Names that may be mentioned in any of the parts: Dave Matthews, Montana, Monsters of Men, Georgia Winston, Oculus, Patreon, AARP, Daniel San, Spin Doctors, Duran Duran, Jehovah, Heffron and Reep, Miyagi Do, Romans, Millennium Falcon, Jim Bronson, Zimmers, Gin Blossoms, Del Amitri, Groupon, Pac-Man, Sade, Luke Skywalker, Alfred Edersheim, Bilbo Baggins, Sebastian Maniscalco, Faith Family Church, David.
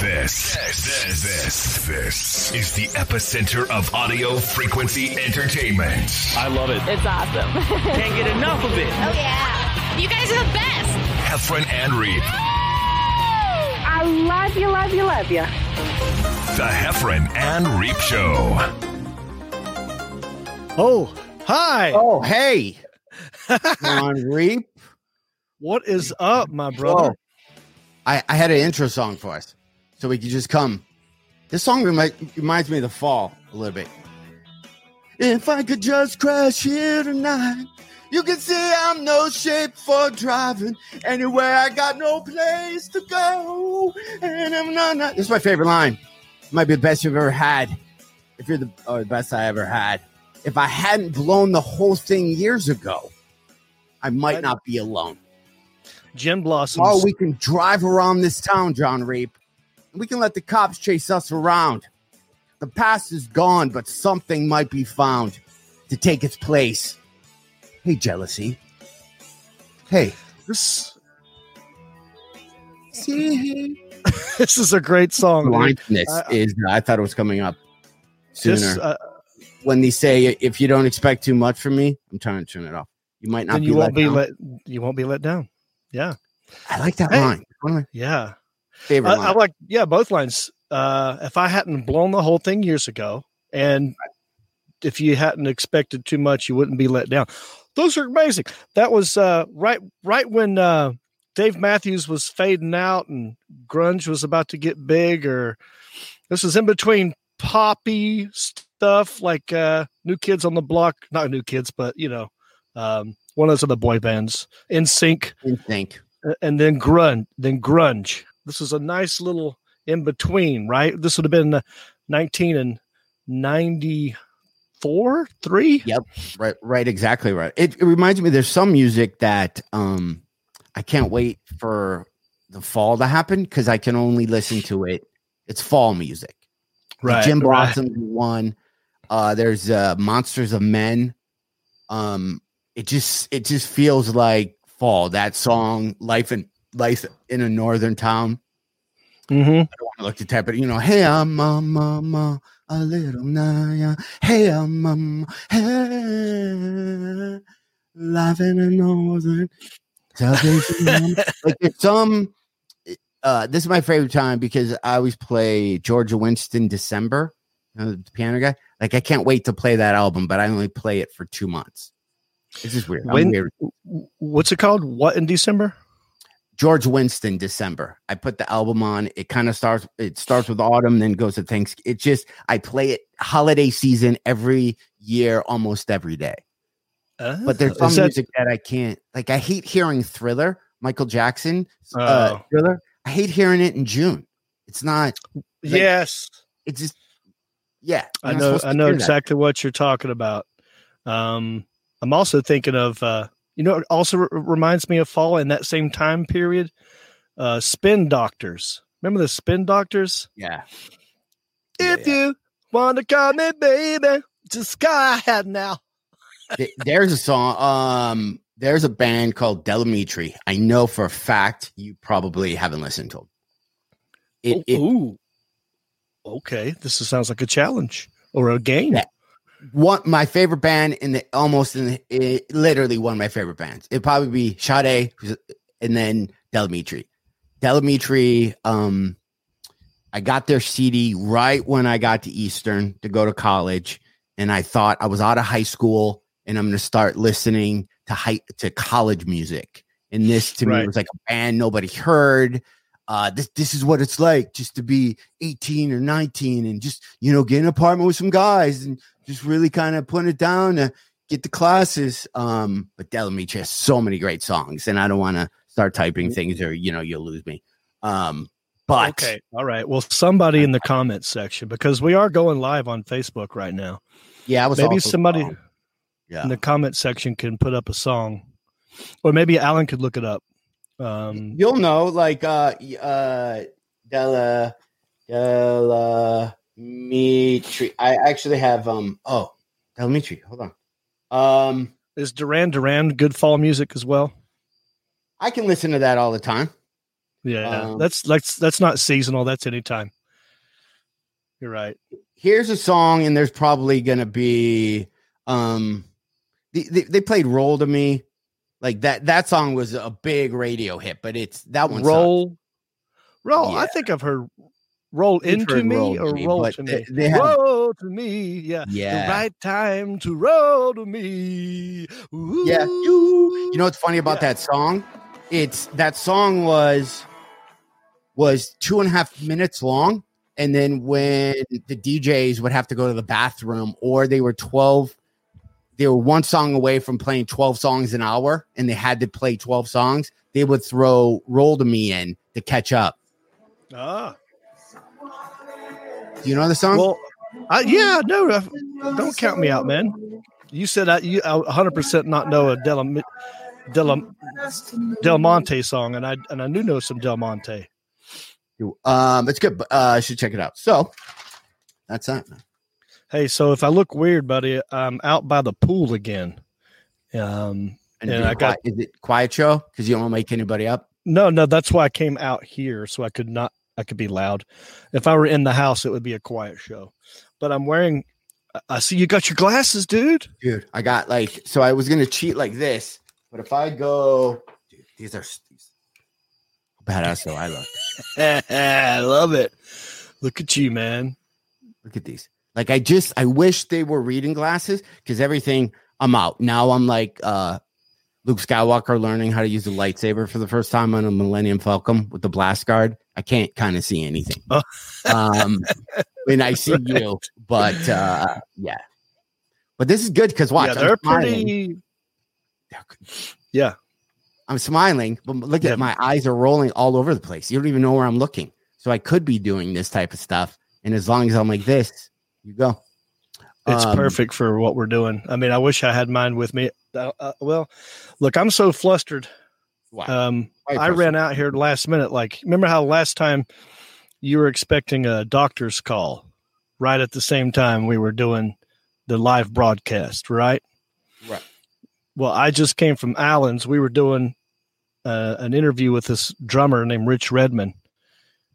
This is the epicenter of audio frequency entertainment. I love it. It's awesome. Can't get enough of it. Oh, yeah. You guys are the best. Heffron and Reep. I love you, love you, love you. The Heffron and Reep Show. Oh, hi. Oh, hey. On Reep. What is up, my brother? Oh, I had an intro song for us, so we could just come. This song reminds me of the fall a little bit. If I could just crash here tonight, you can see I'm no shape for driving. Anywhere I got no place to go, and I'm not. This is my favorite line. It might be the best you've ever had. If you're the best I ever had. If I hadn't blown the whole thing years ago, I might not be alone. Gin Blossoms. Oh, we can drive around this town, John Reep. We can let the cops chase us around. The past is gone, but something might be found to take its place. Hey, jealousy. Hey. This is a great song. Blindness is, I thought it was coming up sooner. When they say, if you don't expect too much from me, I'm trying to turn it off. You might not be let down. You won't be let down. Yeah. I like that line. Yeah. Favorite line. I like, both lines. If I hadn't blown the whole thing years ago, and if you hadn't expected too much, you wouldn't be let down. Those are amazing. That was right when Dave Matthews was fading out and grunge was about to get big, or this was in between poppy stuff like New Kids on the Block. Not New Kids, but one of those other boy bands, In Sync, and then grunge. This was a nice little in between, right? This would have been 1994, 3. Yep, right, exactly right. It reminds me, there's some music that I can't wait for the fall to happen because I can only listen to it. It's fall music, right? Jim Bronson one. There's Monsters of Men. It just feels like fall. That song, Life in a Northern Town. Mm-hmm. I don't want to look at that, but hey, I'm a little naya. Hey, I'm hey, life in a northern town. Like there's some. This is my favorite time because I always play Georgia Winston December. The piano guy. Like I can't wait to play that album, but I only play it for 2 months. This is weird. What's it called? What in December? George Winston, December. I put the album on. It kind of starts. It starts with autumn, then goes to Thanksgiving. It just I play it holiday season every year, almost every day. But there's some music that I can't like. I hate hearing Thriller, Michael Jackson. Thriller. I hate hearing it in June. It's not. Like, yes. It's just. Yeah. I know exactly what you're talking about. I'm also thinking of, it also reminds me of fall in that same time period. Spin Doctors. Remember the Spin Doctors? Yeah. If you want to call me, baby, just go ahead now. There's a song. There's a band called Del Amitri. I know for a fact you probably haven't listened to them. Okay. This sounds like a challenge or a game. Yeah. One my favorite band literally one of my favorite bands. It'd probably be Sade and then Del Amitri. Del Amitri, I got their CD right when I got to Eastern to go to college, and I thought I was out of high school and I'm going to start listening to college music. And this to me was like a band nobody heard. This is what it's like just to be 18 or 19 and just get an apartment with some guys and just really kind of putting it down to get the classes. But Del Amitri has so many great songs, and I don't want to start typing things or you'll lose me. But okay, all right. Well, somebody in the comments section because we are going live on Facebook right now. Yeah, maybe somebody in the comment section can put up a song, or maybe Alan could look it up. You'll know, like Del Amitri. I actually have Del Amitri. Hold on. Is Duran Duran good fall music as well? I can listen to that all the time. Yeah, that's not seasonal. That's anytime. You're right. Here's a song, and there's probably gonna be they played "Roll To Me," like that song was a big radio hit, but it's that one. Roll. Yeah. I think I've heard "Roll Into Me" or "Roll To Me." They roll to me, yeah. The right time to roll to me. Ooh. Yeah, you know what's funny about that song? It's that song was 2.5 minutes long. And then when the DJs would have to go to the bathroom, or they were one song away from playing 12 songs an hour, and they had to play 12 songs, they would throw "Roll To Me" in to catch up. Do you know the song? Well, don't count me out, man. You said I 100% not know a Del Monte song, and I do know some Del Monte. It's good. I should check it out. So that's that. Hey, so if I look weird, buddy, I'm out by the pool again. Is it quiet show? Because you don't wake anybody up. No, that's why I came out here, so I could be loud. If I were in the house, it would be a quiet show. But I'm wearing. I see you got your glasses, dude. Dude, I got so I was gonna cheat like this, but if I go, dude, these are. Badass though, I love it. I love it. Look at you, man. Look at these. Like I wish they were reading glasses, because everything I'm out. Now I'm like Luke Skywalker learning how to use a lightsaber for the first time on a Millennium Falcon with the blast guard. I can't kind of see anything. Oh. When I see you, but yeah. But this is good because watch. Yeah, they're pretty. Yeah. I'm smiling, but look at my eyes are rolling all over the place. You don't even know where I'm looking. So I could be doing this type of stuff. And as long as I'm like this, you go. It's perfect for what we're doing. I mean, I wish I had mine with me. Well, look, I'm so flustered. Wow. I ran out here last minute. Like, remember how last time you were expecting a doctor's call right at the same time we were doing the live broadcast, right? Right. Well, I just came from Allen's. We were doing an interview with this drummer named Rich Redman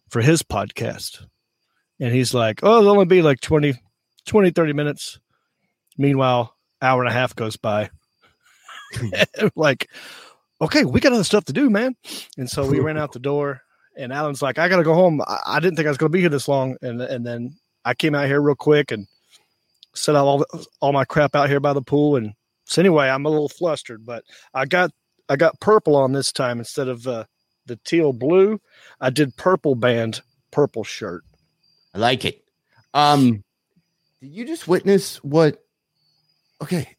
for his podcast. And he's like, oh, it'll only be like 20, 30 minutes. Meanwhile, hour and a half goes by. Like, okay, we got other stuff to do, man. And so we ran out the door, and Allen's like, I got to go home. I didn't think I was going to be here this long. And then I came out here real quick and set out all my crap out here by the pool. And so anyway, I'm a little flustered, but I got purple on this time instead of the teal blue. I did purple band, purple shirt. I like it. Did you just witness what? Okay,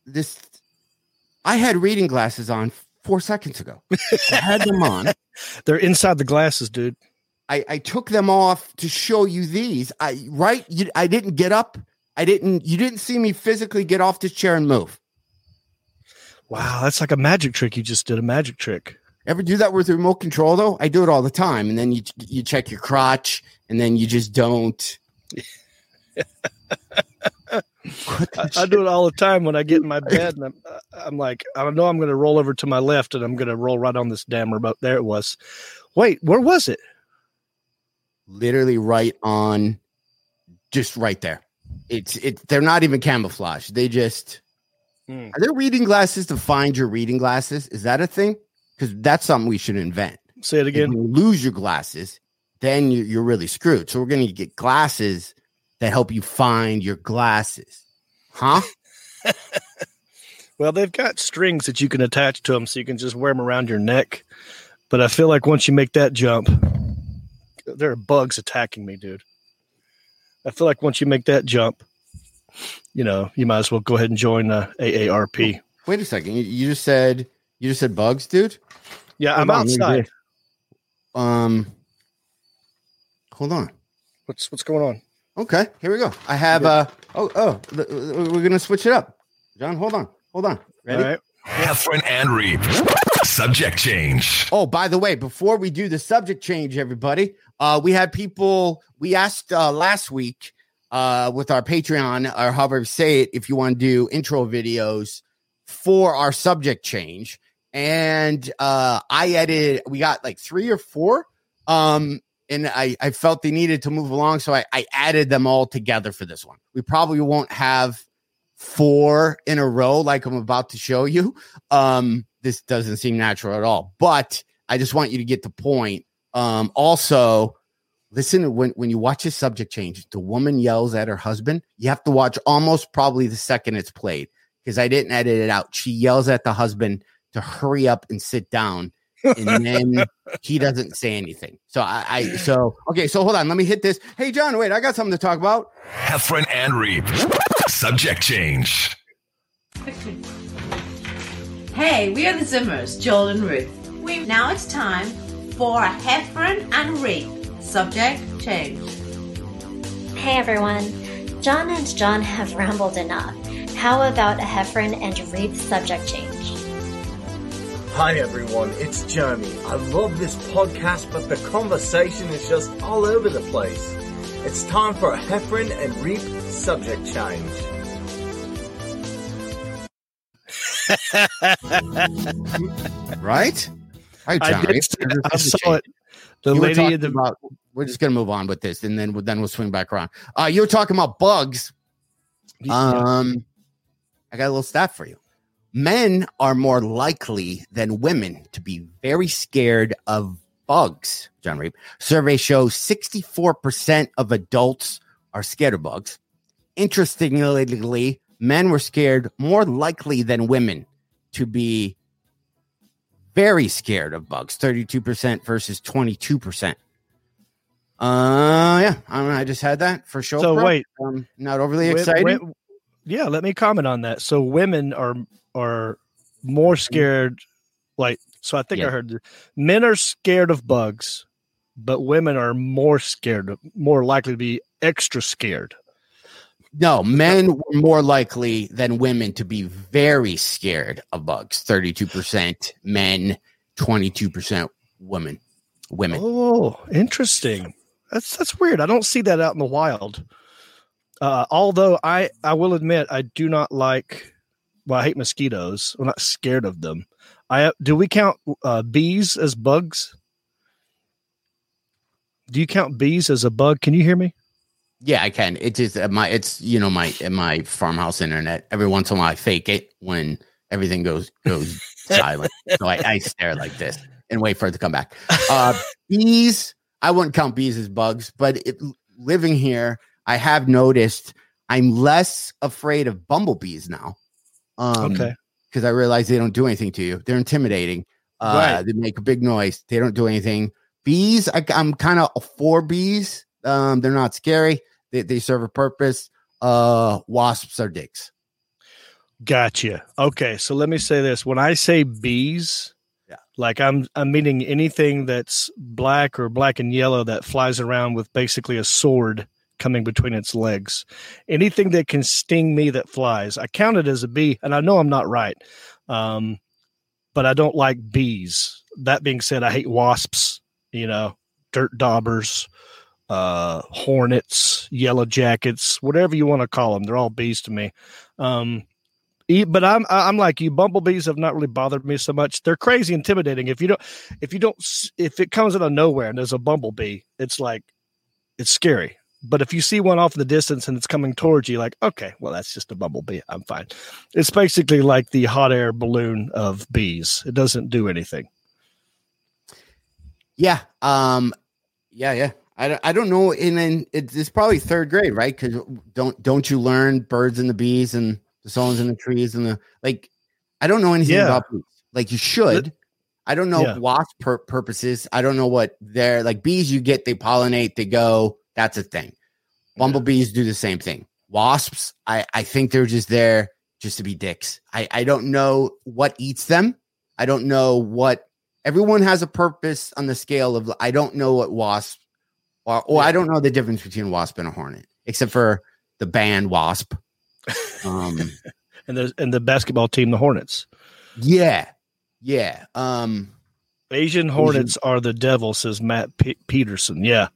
I had reading glasses on 4 seconds ago. I had them on. They're inside the glasses, dude. I took them off to show you these. I didn't get up. You didn't see me physically get off this chair and move. Wow, that's like a magic trick. You just did a magic trick. Ever do that with the remote control, though? I do it all the time. And then you check your crotch, and then you just don't. I do it all the time when I get in my bed, and I'm like, I know I'm going to roll over to my left, and I'm going to roll right on this damn remote. There it was. Wait, where was it? Literally right on, just right there. They're not even camouflaged. They just... Are there reading glasses to find your reading glasses? Is that a thing? Because that's something we should invent. Say it again. If you lose your glasses, then you're really screwed. So we're going to get glasses that help you find your glasses. Huh? Well, they've got strings that you can attach to them so you can just wear them around your neck. But I feel like once you make that jump, there are bugs attacking me, dude. I feel like once you make that jump, you know, you might as well go ahead and join AARP. Wait a second. You just said bugs, dude. Yeah, I'm outside. Hold on. What's going on? Okay, here we go. I have we're gonna switch it up. John, hold on. Ready? All right. Heffron and Reep. Subject change. Oh, by the way, before we do the subject change, everybody, we had people we asked last week. With our Patreon, or however you say it, if you want to do intro videos for our subject change. And I edited, we got like 3 or 4 And I felt they needed to move along, so I added them all together for this one. We probably won't have 4 in a row like I'm about to show you. This doesn't seem natural at all, but I just want you to get the point. Also, listen, when you watch a subject change, the woman yells at her husband. You have to watch almost probably the second it's played because I didn't edit it out. She yells at the husband to hurry up and sit down. And then he doesn't say anything. So hold on. Let me hit this. Hey, John, wait, I got something to talk about. Heffron and Reep. Subject change. Hey, we are the Zimmers, Joel and Ruth. Now it's time for a Heffron and Reep. Subject change. Hey, everyone. John and John have rambled enough. How about a Heffron and Reep subject change? Hi everyone, it's Jeremy. I love this podcast, but the conversation is just all over the place. It's time for a Heffron and Reep subject change. Right? Hi, Jeremy. I saw it. The lady in the about, we're just gonna move on with this, and then we'll swing back around. You were talking about bugs. I got a little stat for you. Men are more likely than women to be very scared of bugs, John Reep. Survey shows 64% of adults are scared of bugs. Interestingly, men were scared more likely than women to be very scared of bugs, 32% versus 22%. Yeah, I don't know. I just had that for sure. So wait, not overly excited. Yeah, let me comment on that. So women are more scared, like, so I think I heard men are scared of bugs, but women are more likely to be extra scared. No, men were more likely than women to be very scared of bugs. 32% men, 22% women. Oh, interesting. That's weird. I don't see that out in the wild. Although I will admit I do not like, well, I hate mosquitoes. I'm not scared of them. Do we count bees as bugs? Do you count bees as a bug? Can you hear me? Yeah, I can. It's just my farmhouse internet. Every once in a while, I fake it when everything goes silent. So I stare like this and wait for it to come back. Bees, I wouldn't count bees as bugs, but living here, I have noticed I'm less afraid of bumblebees now. Okay. Because I realize they don't do anything to you. They're intimidating. Right. They make a big noise. They don't do anything. Bees, I'm kind of for bees. They're not scary. They serve a purpose. Wasps are dicks. Gotcha. Okay. So let me say this. When I say bees, like I'm meaning anything that's black or black and yellow that flies around with basically a sword coming between its legs. Anything that can sting me that flies, I count it as a bee, and I know I'm not right. But I don't like bees. That being said, I hate wasps, dirt daubers, hornets, yellow jackets, whatever you want to call them. They're all bees to me. But I'm like you. Bumblebees have not really bothered me so much. They're crazy intimidating. If it comes out of nowhere and there's a bumblebee, it's scary. But if you see one off in the distance and it's coming towards you, like, okay, well, that's just a bumblebee. I'm fine. It's basically like the hot air balloon of bees. It doesn't do anything. Yeah. Yeah. I don't know. And then it's probably third grade, right? Because don't you learn birds and the bees and the stones and the trees and I don't know anything about bees. Like you should. I don't know wasp purposes. I don't know what they're like. Bees, you get, they pollinate, they go. That's a thing. Bumblebees do the same thing. Wasps, I think they're just there just to be dicks. I don't know what eats them. I don't know what everyone has a purpose on the scale of. I don't know what wasps are, or I don't know the difference between a wasp and a hornet, except for the band Wasp. And the basketball team, the Hornets. Yeah. Asian Hornets are the devil, says Matt Peterson. Yeah.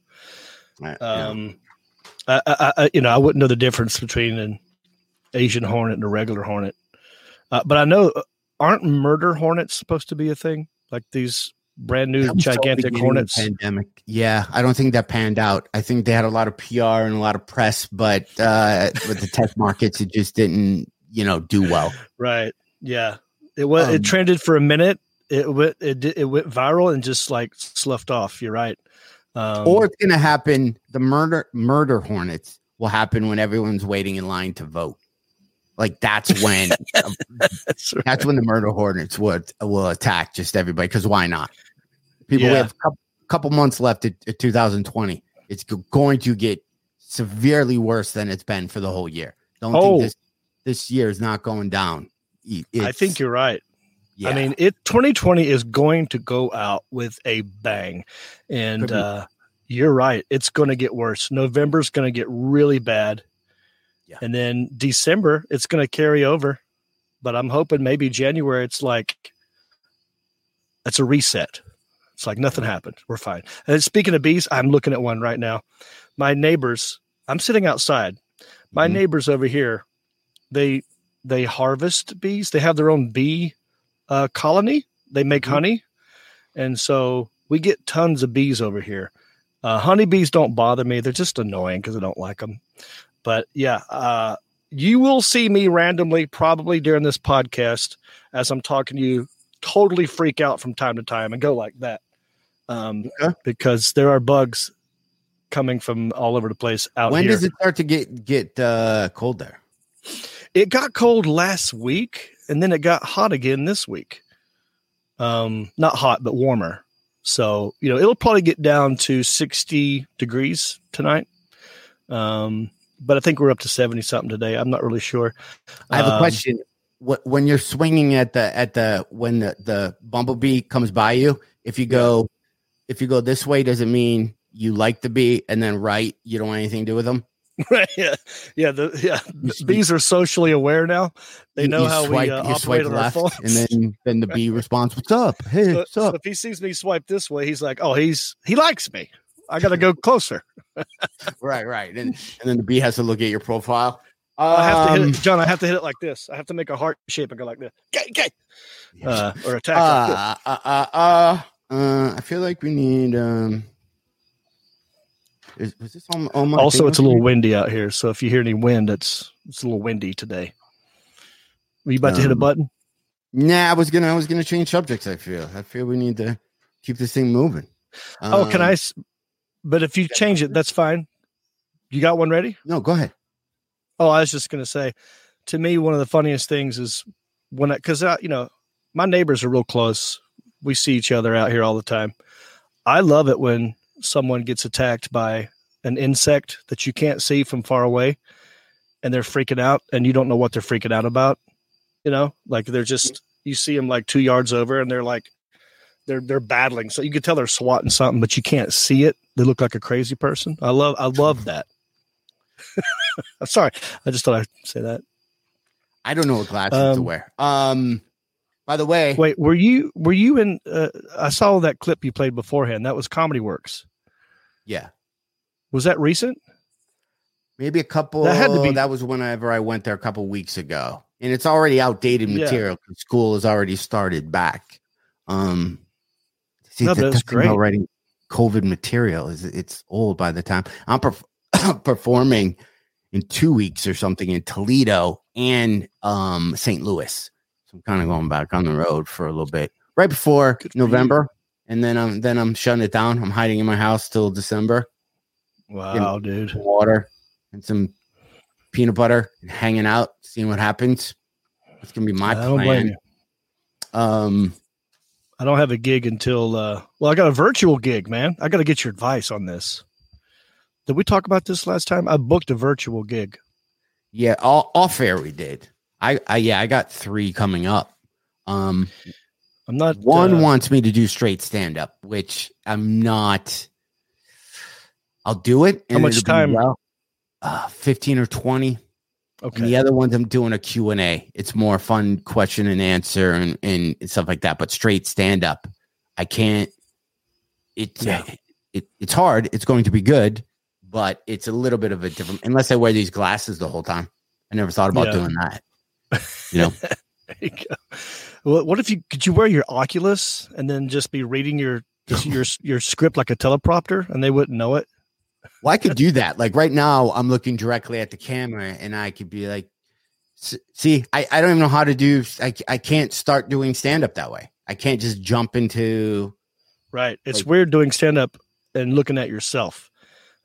Right, yeah. I wouldn't know the difference between an Asian hornet and a regular hornet, but I know aren't murder hornets supposed to be a thing? Like these brand new gigantic hornets. Pandemic. Yeah, I don't think that panned out. I think they had a lot of PR and a lot of press, but with the tech markets, it just didn't, do well. Right. Yeah. It was. It trended for a minute. It went viral and just like sloughed off. You're right. Or it's going to happen. The murder hornets will happen when everyone's waiting in line to vote. Like that's when that's when the murder hornets will attack just everybody, because why not? People have a couple months left at 2020. It's going to get severely worse than it's been for the whole year. Don't think this year is not going down. I think you're right. Yeah. I mean, 2020 is going to go out with a bang, and you're right. It's going to get worse. November's going to get really bad. Yeah. And then December, it's going to carry over, but I'm hoping maybe January, it's a reset. It's like nothing happened. We're fine. And speaking of bees, I'm looking at one right now. My neighbors, I'm sitting outside. My neighbors over here, they harvest bees. They have their own bee colony. They make honey. And so we get tons of bees over here. Honeybees don't bother me. They're just annoying because I don't like them. But yeah, you will see me randomly, probably during this podcast, as I'm talking to you, totally freak out from time to time and go like that, because there are bugs coming from all over the place out here. When does it start to get cold there? It got cold last week, and then it got hot again this week. Not hot, but warmer. So it'll probably get down to 60 degrees tonight. But I think we're up to 70 something today. I'm not really sure. I have a question. When you're swinging when the bumblebee comes by you, if you go this way, does it mean you like the bee, and then right, you don't want anything to do with them? Right. Bees are socially aware now. They know how we operate on our phones. And then the bee responds, "What's up? Hey, what's up?" So if he sees me swipe this way, he's like, "Oh, he likes me. I got to go closer." Right. And then the bee has to look at your profile. I have to hit it like this. I have to make a heart shape and go like this. Okay. Or attack. I feel like we need... was this on my... Also, it's a little windy out here. So if you hear any wind, it's a little windy today. Were you about to hit a button? Nah, I was gonna change subjects. I feel we need to keep this thing moving. Can I? But if you change it, that's fine. You got one ready? No, go ahead. Oh, I was just going to say, to me, one of the funniest things is because my neighbors are real close. We see each other out here all the time. I love it when someone gets attacked by an insect that you can't see from far away, and they're freaking out and you don't know what they're freaking out about. They're just, you see them like 2 yards over and they're like, they're battling. So you can tell they're swatting something, but you can't see it. They look like a crazy person. I love that. I'm sorry. I just thought I'd say that. I don't know what glasses to wear. By the way, wait, were you in, I saw that clip you played beforehand. That was Comedy Works. Yeah. Was that recent? Maybe a couple. That had to be. That was whenever I went there a couple weeks ago, and it's already outdated material. Yeah. School has already started back. That's great. Writing COVID material it's old by the time I'm performing in 2 weeks or something in Toledo and St. Louis. So I'm kind of going back on the road for a little bit right before November, and then I'm shutting it down. I'm hiding in my house till December. Wow, dude! Water and some peanut butter and hanging out, seeing what happens. It's gonna be my plan. I don't have a gig until, I got a virtual gig, man. I got to get your advice on this. Did we talk about this last time? I booked a virtual gig. Yeah, off air we did. I got three coming up. I'm not. One wants me to do straight stand up, which I'm not. I'll do it. How much time? 15 or 20. Okay. And the other ones, I'm doing a Q&A. It's more fun question and answer and stuff like that. But straight stand up, I can't. It's hard. It's going to be good, but it's a little bit of a different. Unless I wear these glasses the whole time, I never thought about doing that. You know. There you go. What if you could you wear your Oculus and then just be reading your script like a teleprompter and they wouldn't know it? Well, I could do that. Like right now, I'm looking directly at the camera and I could be like, see, I don't even know how to do. I can't start doing stand up that way. I can't just jump into. Right. It's like, weird doing stand up and looking at yourself.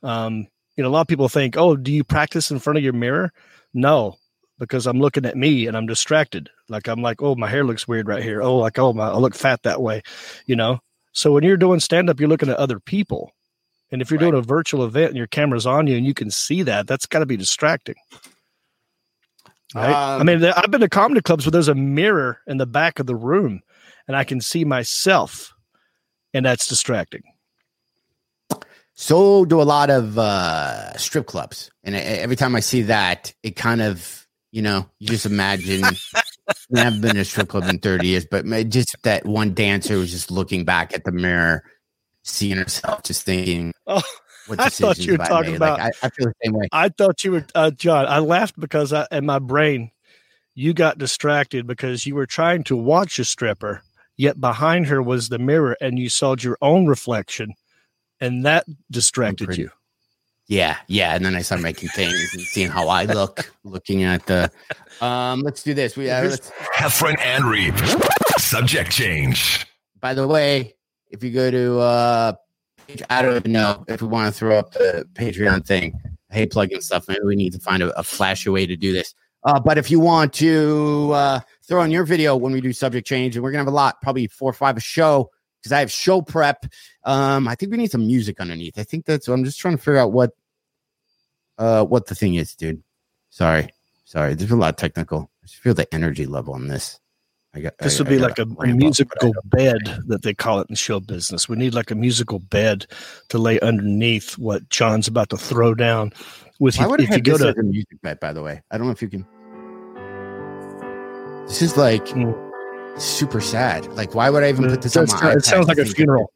You know, a lot of people think, oh, do you practice in front of your mirror? No, because I'm looking at me and I'm distracted. Like, I'm like, oh, my hair looks weird right here. Oh, like, oh, my, I look fat that way, you know? So when you're doing stand up, you're looking at other people. And if you're right. doing a virtual event and your camera's on you and you can see that, that's got to be distracting. Right? I mean, I've been to comedy clubs where there's a mirror in the back of the room and I can see myself, and that's distracting. So do a lot of strip clubs. And every time I see that, it kind of, you know, you just imagine. I haven't been to a strip club in 30 years, but just that one dancer was just looking back at the mirror, seeing herself, just thinking, oh, what I thought you were talking about. Like, I feel the same way. I thought you were, John, I laughed because in my brain, you got distracted because you were trying to watch a stripper, yet behind her was the mirror and you saw your own reflection. And that distracted you. Yeah. Yeah. And then I started making things and seeing how I look, looking at the, let's do this. We have Heffron and Reep. Subject change. By the way, if you go to, I don't even know if we want to throw up the Patreon thing. I hate plugging stuff. Maybe we need to find a flashy way to do this. But if you want to throw in your video when we do subject change, and we're going to have a lot, probably 4 or 5 a show, because I have show prep. I think we need some music underneath. I think that's. I'm just trying to figure out what the thing is, dude. Sorry. There's a lot of technical. I just feel the energy level on this. This would be like a musical bed that they call it in show business. We need like a musical bed to lay underneath what John's about to throw down. With I would have had this as a music bed, by the way. I don't know if you can. This is like super sad. Like, why would I even put this on my iPad? It sounds like a funeral.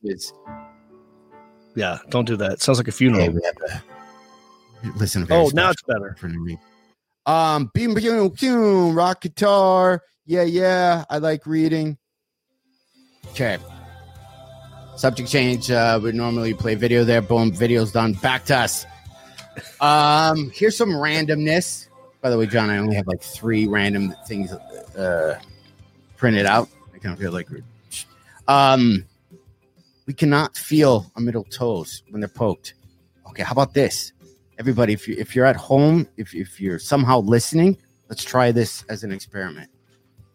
Yeah, don't do that. It sounds like a funeral. Hey, we have to listen. Oh, now it's better. Boom, rock guitar. Yeah, I like reading. Okay. Subject change. We normally play video there. Boom, video's done. Back to us. Here's some randomness. By the way, John, I only have like 3 random things printed out. I kind of feel like we cannot feel our middle toes when they're poked. Okay, how about this? Everybody, if you're at home, if you're somehow listening, let's try this as an experiment.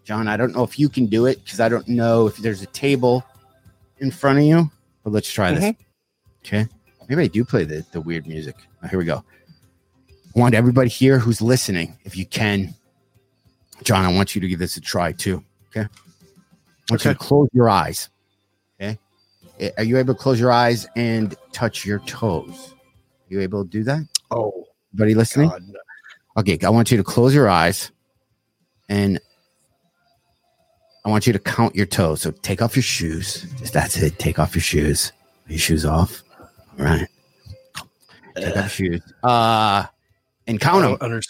John, I don't know if you can do it because I don't know if there's a table in front of you, but let's try this. Okay. Maybe I do play the weird music. Oh, here we go. I want everybody here who's listening, if you can. John, I want you to give this a try too. Okay. I want you to close your eyes. Okay. Are you able to close your eyes and touch your toes? Are you able to do that? Oh. Everybody listening? God. Okay. I want you to close your eyes and I want you to count your toes. So take off your shoes. Just that's it. Take off your shoes. Are your shoes off? All right. Take off your shoes. And count them.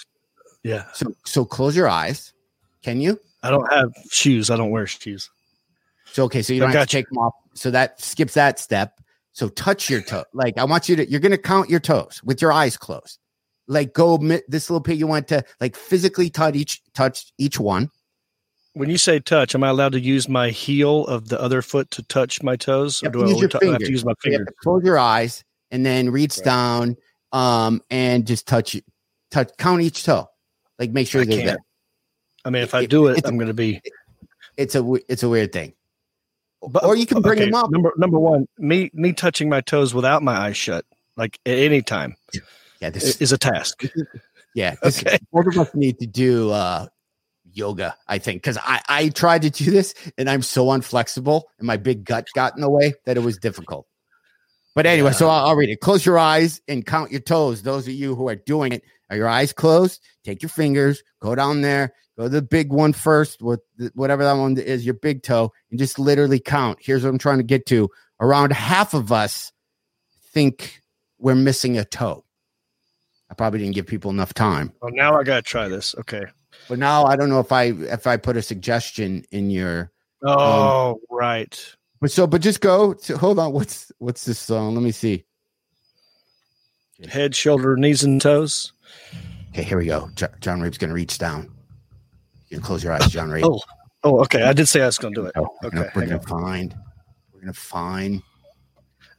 Yeah. So close your eyes. Can you? I don't have shoes. I don't wear shoes. So okay. So you don't have to take them off. So that skips that step. So touch your toe. Like I want you to. You're gonna count your toes with your eyes closed. Like go. This little pig. You want to like physically touch each one. When you say touch, am I allowed to use my heel of the other foot to touch my toes? Or do I have to use my finger? You have to close your eyes and then reach down and just touch. Count each toe. Like make sure they're there. I mean, if I do it, I'm going to be. It's a weird thing. But, or you can bring them up. Number one, me touching my toes without my eyes shut, like at any time, this is a task. Yeah. All of us need to do. Yoga, I think, because I tried to do this and I'm so unflexible and my big gut got in the way that it was difficult. But anyway, so I'll read it. Close your eyes and count your toes. Those of you who are doing it, are your eyes closed? Take your fingers, go down there, go to the big one first, whatever that one is, your big toe, and just literally count. Here's what I'm trying to get to. Around half of us think we're missing a toe. I probably didn't give people enough time. Well, now I got to try this. Okay. But now I don't know if I put a suggestion in your Oh, right. But just go. Hold on. What's this song? Let me see. Head, shoulder, knees, and toes. Okay, here we go. John Reap's gonna reach down. You can close your eyes, John Reap. Oh, okay. I did say I was gonna do it. Okay, we're gonna find.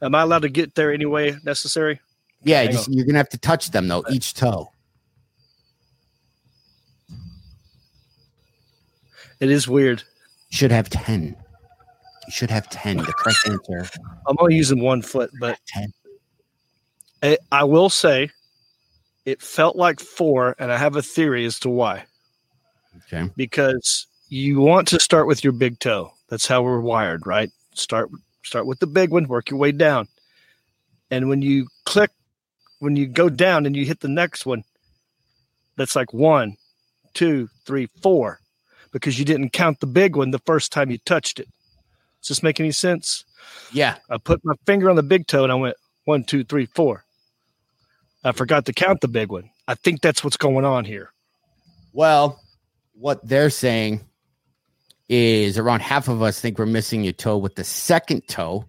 Am I allowed to get there any way necessary? Yeah, you're gonna have to touch them though, each toe. It is weird. You should have 10. The correct answer. I'm only using one foot, but 10. I will say it felt like 4, and I have a theory as to why. Okay. Because you want to start with your big toe. That's how we're wired, right? Start with the big one, work your way down. And when you go down and you hit the next one, that's like 1, 2, 3, 4, because you didn't count the big one the first time you touched it. Does this make any sense? Yeah. I put my finger on the big toe and I went 1, 2, 3, 4. I forgot to count the big one. I think that's what's going on here. Well, what they're saying is around half of us think we're missing your toe with the second toe,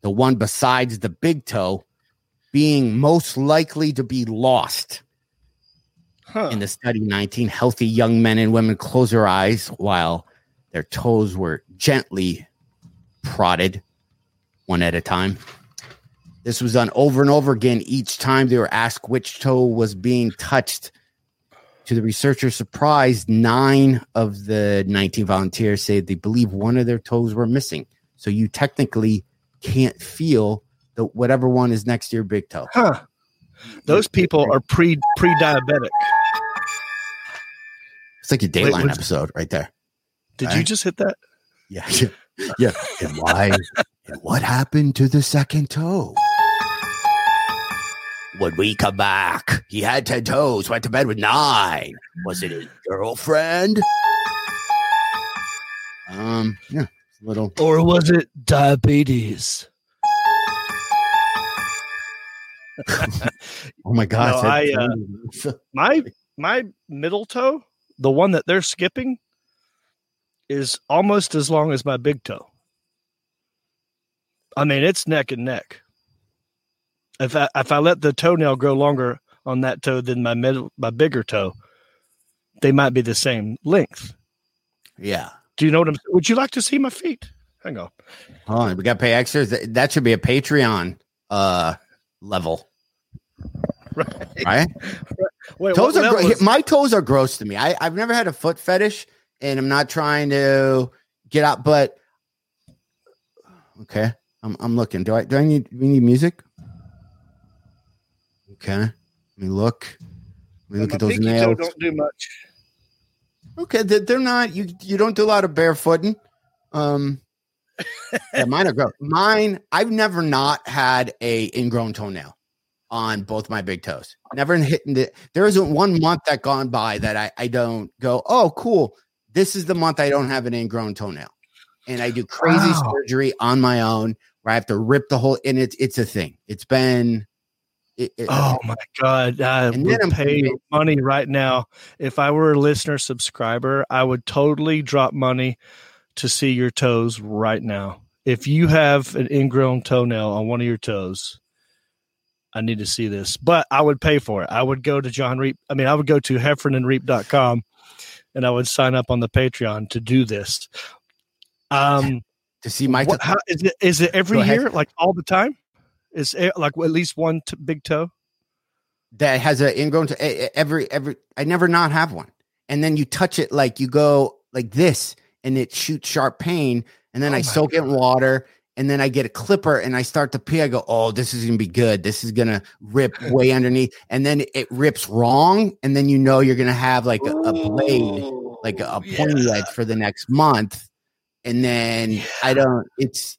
the one besides the big toe, being most likely to be lost. Huh. In the study, 19 healthy young men and women closed their eyes while their toes were gently prodded one at a time. This was done over and over again each time they were asked which toe was being touched. To the researcher's surprise, 9 of the 19 volunteers say they believe one of their toes were missing. So you technically can't feel the whatever one is next to your big toe. Huh. Those people are pre-diabetic. It's like a Dateline episode right there. Did you just hit that? Yeah. Yeah. And why? And what happened to the second toe? When we come back, he had 10 toes, went to bed with 9. Was it his girlfriend? Yeah, a little. Or was it diabetes? Oh my gosh! No, my middle toe, the one that they're skipping, is almost as long as my big toe. I mean, it's neck and neck. If I let the toenail grow longer on that toe than my bigger toe, they might be the same length. Yeah. Do you know what I'm? Would you like to see my feet? Hang on. Hold on, we got to pay extras. That should be a Patreon level. Right. Wait, toes are my toes are gross to me. I've never had a foot fetish, and I'm not trying to get out. But okay, I'm looking. Do I need? We need music. Okay, let me look. Let me look at those nails. My pinky toe don't do much. Okay, they're not. You don't do a lot of barefooting. Yeah, mine are gross. Mine, I've never not had a ingrown toenail on both my big toes. Never hitting it. There isn't one month that gone by that I don't go, oh, cool. This is the month I don't have an ingrown toenail. And I do crazy surgery on my own where I have to rip the whole, and it's a thing. It's been... oh my God! I would pay money right now. If I were a listener subscriber, I would totally drop money to see your toes right now. If you have an ingrown toenail on one of your toes, I need to see this. But I would pay for it. I would go to John Reap. I mean, I would go to heffronandreep.com and I would sign up on the Patreon to do this. To see my how, is it every year? Like all the time? Is it like at least one big toe that has an ingrown toe? Every I never not have one, and then you touch it like you go like this, and it shoots sharp pain, and then I soak it in water, and then I get a clipper and I start to pee. I go, oh, this is gonna be good. This is gonna rip way underneath, and then it rips wrong, and then you know you're gonna have like a blade, like a pointy edge for the next month, and then I don't. It's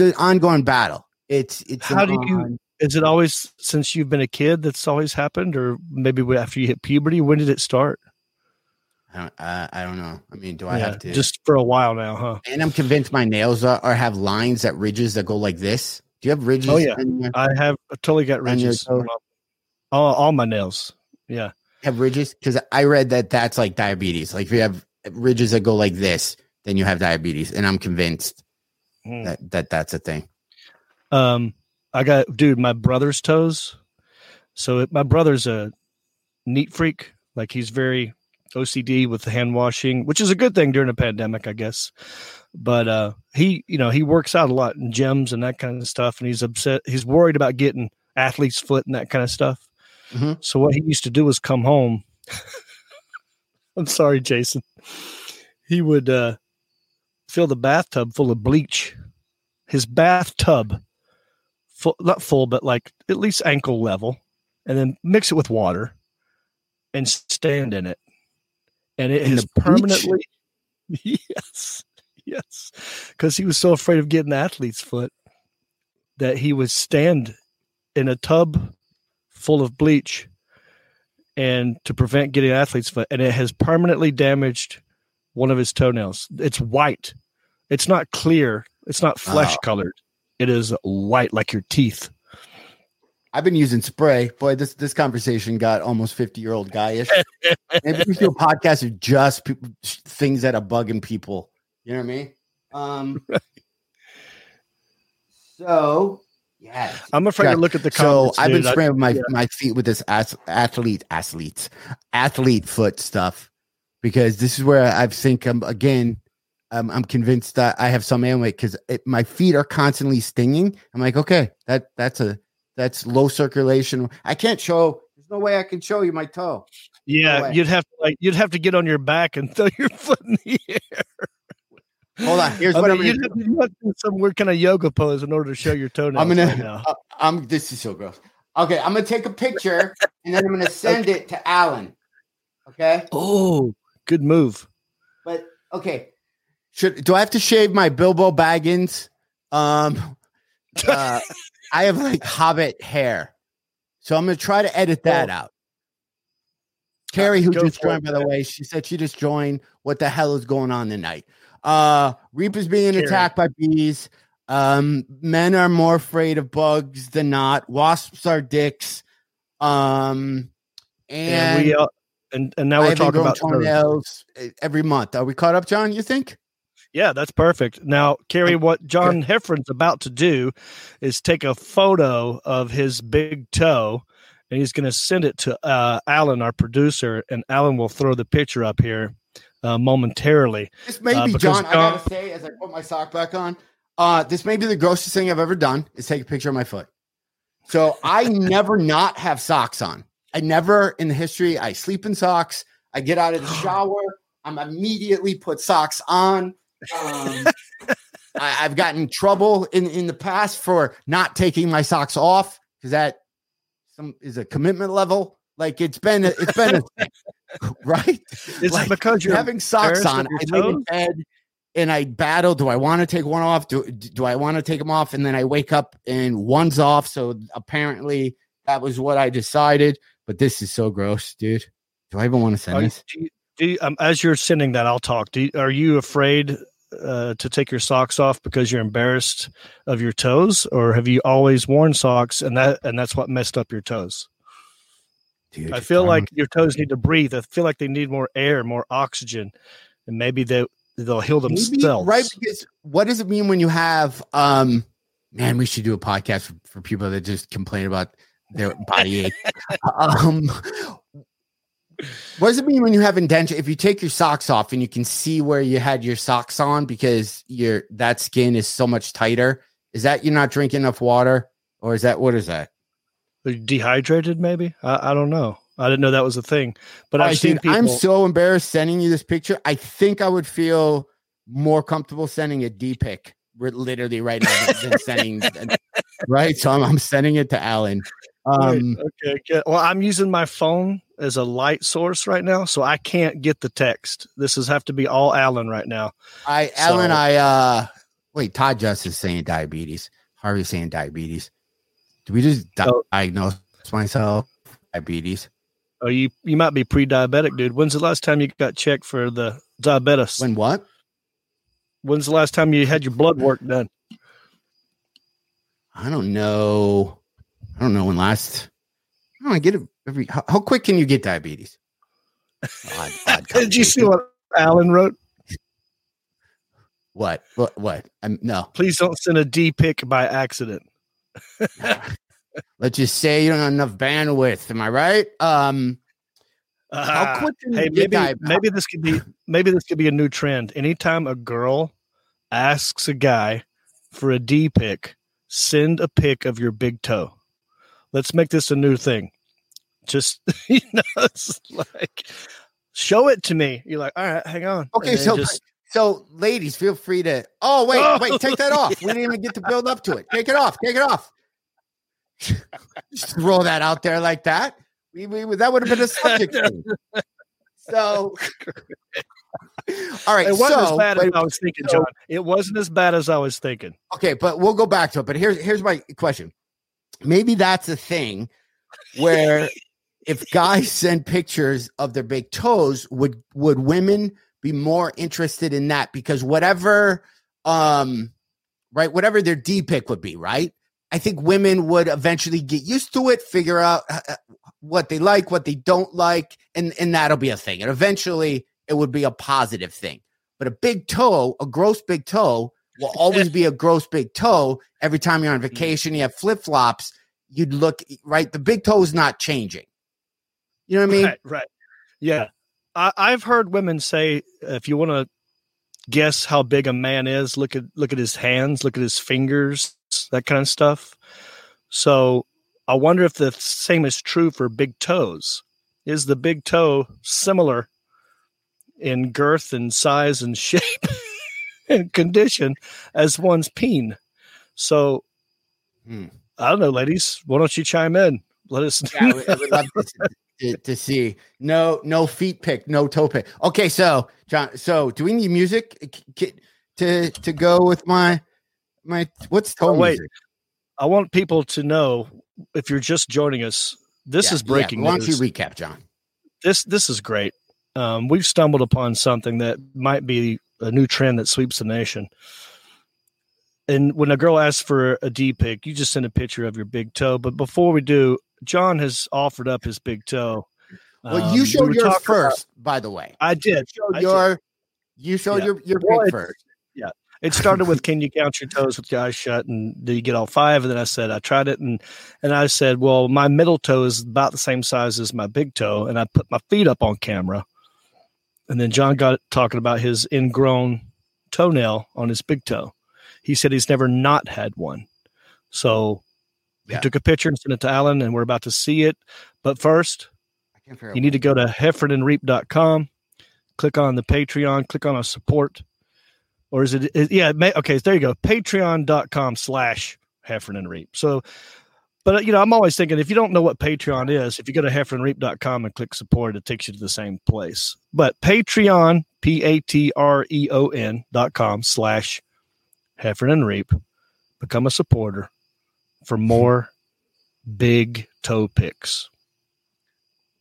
an ongoing battle. It's how do you is it always since you've been a kid that's always happened, or maybe after you hit puberty? When did it start? I don't know. I mean, do I have to just for a while now, huh? And I'm convinced my nails are have lines that ridges that go like this. Do you have ridges? Oh yeah, I have totally got ridges. All my nails, yeah, have ridges because I read that's like diabetes. Like if you have ridges that go like this, then you have diabetes. And I'm convinced that's a thing. My brother's toes. So my brother's a neat freak. Like, he's very OCD with the hand washing, which is a good thing during a pandemic, I guess. But he works out a lot in gyms and that kind of stuff. And he's upset. He's worried about getting athlete's foot and that kind of stuff. Mm-hmm. So what he used to do was come home. I'm sorry, Jason. He would fill the bathtub full of bleach. His bathtub, not full, but like at least ankle level, and then mix it with water and stand in it. And it is permanently. Yes. Because he was so afraid of getting athlete's foot that he would stand in a tub full of bleach and to prevent getting athlete's foot. And it has permanently damaged one of his toenails. It's white. It's not clear. It's not flesh colored. It is white like your teeth. I've been using spray. Boy, this conversation got almost 50-year-old guy-ish. Maybe we should do a podcast of just things that are bugging people. You know what I mean? Right. So, yeah. I'm afraid to look at the comments. So I've been spraying my feet with this athlete foot stuff, because this is where I think I'm convinced that I have some ailment, because my feet are constantly stinging. I'm like, okay, that's low circulation. I can't show. There's no way I can show you my toe. Yeah, no, you'd have to get on your back and throw your foot in the air. Hold on. Here's what I'm going to do. You have to do some weird kind of yoga pose in order to show your toenails. This is so gross. Okay, I'm going to take a picture and then I'm going to send it to Alan. Okay. Oh, good move. But okay, do I have to shave my Bilbo Baggins? I have like Hobbit hair, so I'm going to try to edit that out. Carrie, who just joined, by the way, she said she just joined. What the hell is going on tonight? Reap is being attacked by bees. Men are more afraid of bugs than not. Wasps are dicks. And we and now we're talking about toenails every month. Are we caught up, John? You think? Yeah, that's perfect. Now, Carrie, what John Heffron's about to do is take a photo of his big toe, and he's going to send it to Alan, our producer, and Alan will throw the picture up here momentarily. This may be, John, I got to say, as I put my sock back on, this may be the grossest thing I've ever done, is take a picture of my foot. So I never not have socks on. I never in the history. I sleep in socks. I get out of the shower. I'm immediately put socks on. I've gotten trouble in the past for not taking my socks off, because that is a commitment level. Like, it's been a right. It's like, because you're having socks on. I lay in bed and I battle. Do I want to take one off? Do I want to take them off? And then I wake up and one's off. So apparently that was what I decided. But this is so gross, dude. Do I even want to send this? As you're sending that, I'll talk. Are you afraid to take your socks off because you're embarrassed of your toes, or have you always worn socks and that's what messed up your toes? Dude, I feel like your toes need to breathe. I feel like they need more air, more oxygen, and maybe they'll heal themselves. Right? Because what does it mean when you have? Man, we should do a podcast for people that just complain about their body ache. What does it mean when you have indenture? If you take your socks off and you can see where you had your socks on because that skin is so much tighter, is that you're not drinking enough water, or is that what is that? Dehydrated, maybe? I don't know. I didn't know that was a thing. But I've seen people. I'm so embarrassed sending you this picture. I think I would feel more comfortable sending a D pic literally right now than sending. Right, so I'm sending it to Alan. Okay. Good. Well, I'm using my phone as a light source right now, so I can't get the text. This has have to be all Alan right now. Todd Justice is saying diabetes. Harvey's saying diabetes. Do we just diagnose myself diabetes? Oh, you might be pre-diabetic, dude. When's the last time you got checked for the diabetes? When's the last time you had your blood work done? I don't know when last. I don't get it. How quick can you get diabetes? Did you see what Alan wrote? What? No. Please don't send a D pic by accident. Let's just say you don't have enough bandwidth. Am I right? How quick hey, maybe this could be a new trend. Anytime a girl asks a guy for a D pic, send a pic of your big toe. Let's make this a new thing. Just, you know, it's like, show it to me. You're like, all right, hang on. Okay, so ladies, feel free to. Oh, wait, take that off. Yeah. We didn't even get to build up to it. Take it off. Just roll that out there like that. That would have been a subject. So, all right. It wasn't as bad as I was thinking, John. It wasn't as bad as I was thinking. Okay, but we'll go back to it. But here's my question. Maybe that's a thing where if guys send pictures of their big toes, would women be more interested in that? Because whatever their D pic would be, right? I think women would eventually get used to it, figure out what they like, what they don't like, and that'll be a thing. And eventually it would be a positive thing. But a big toe, a gross big toe, will always be a gross big toe. Every time you're on vacation, you have flip-flops, you'd look, right? The big toe is not changing. You know what I mean? Right. Yeah. I've heard women say, if you want to guess how big a man is, look at his hands, look at his fingers, that kind of stuff. So I wonder if the same is true for big toes. Is the big toe similar in girth and size and shape and condition as one's peen? So I don't know, ladies, why don't you chime in? Let us know. Yeah, I would love to see. No feet pick, no toe pick. Okay, so John, do we need music to go with my what's toe music? I want people to know, if you're just joining us, this is breaking news. Why don't you recap, John? This is great. We've stumbled upon something that might be a new trend that sweeps the nation. And when a girl asks for a D pic, you just send a picture of your big toe. But before we do, John has offered up his big toe. Well, you showed yours first, by the way. I did. You showed your big first. Yeah. It started with, can you count your toes with your eyes shut? And do you get all five? And then I said, I tried it. And I said, well, my middle toe is about the same size as my big toe. And I put my feet up on camera. And then John got talking about his ingrown toenail on his big toe. He said he's never not had one. So he took a picture and sent it to Alan, and we're about to see it. But first, you need to go to heffronandreep.com, click on the Patreon, click on our support. Or is it? Okay, there you go. Patreon.com/Heffron and Reep. So, but, you know, I'm always thinking, if you don't know what Patreon is, if you go to heffronandreep.com and click support, it takes you to the same place. But Patreon, patreon.com/Heffron and Reep. Become a supporter for more big toe picks.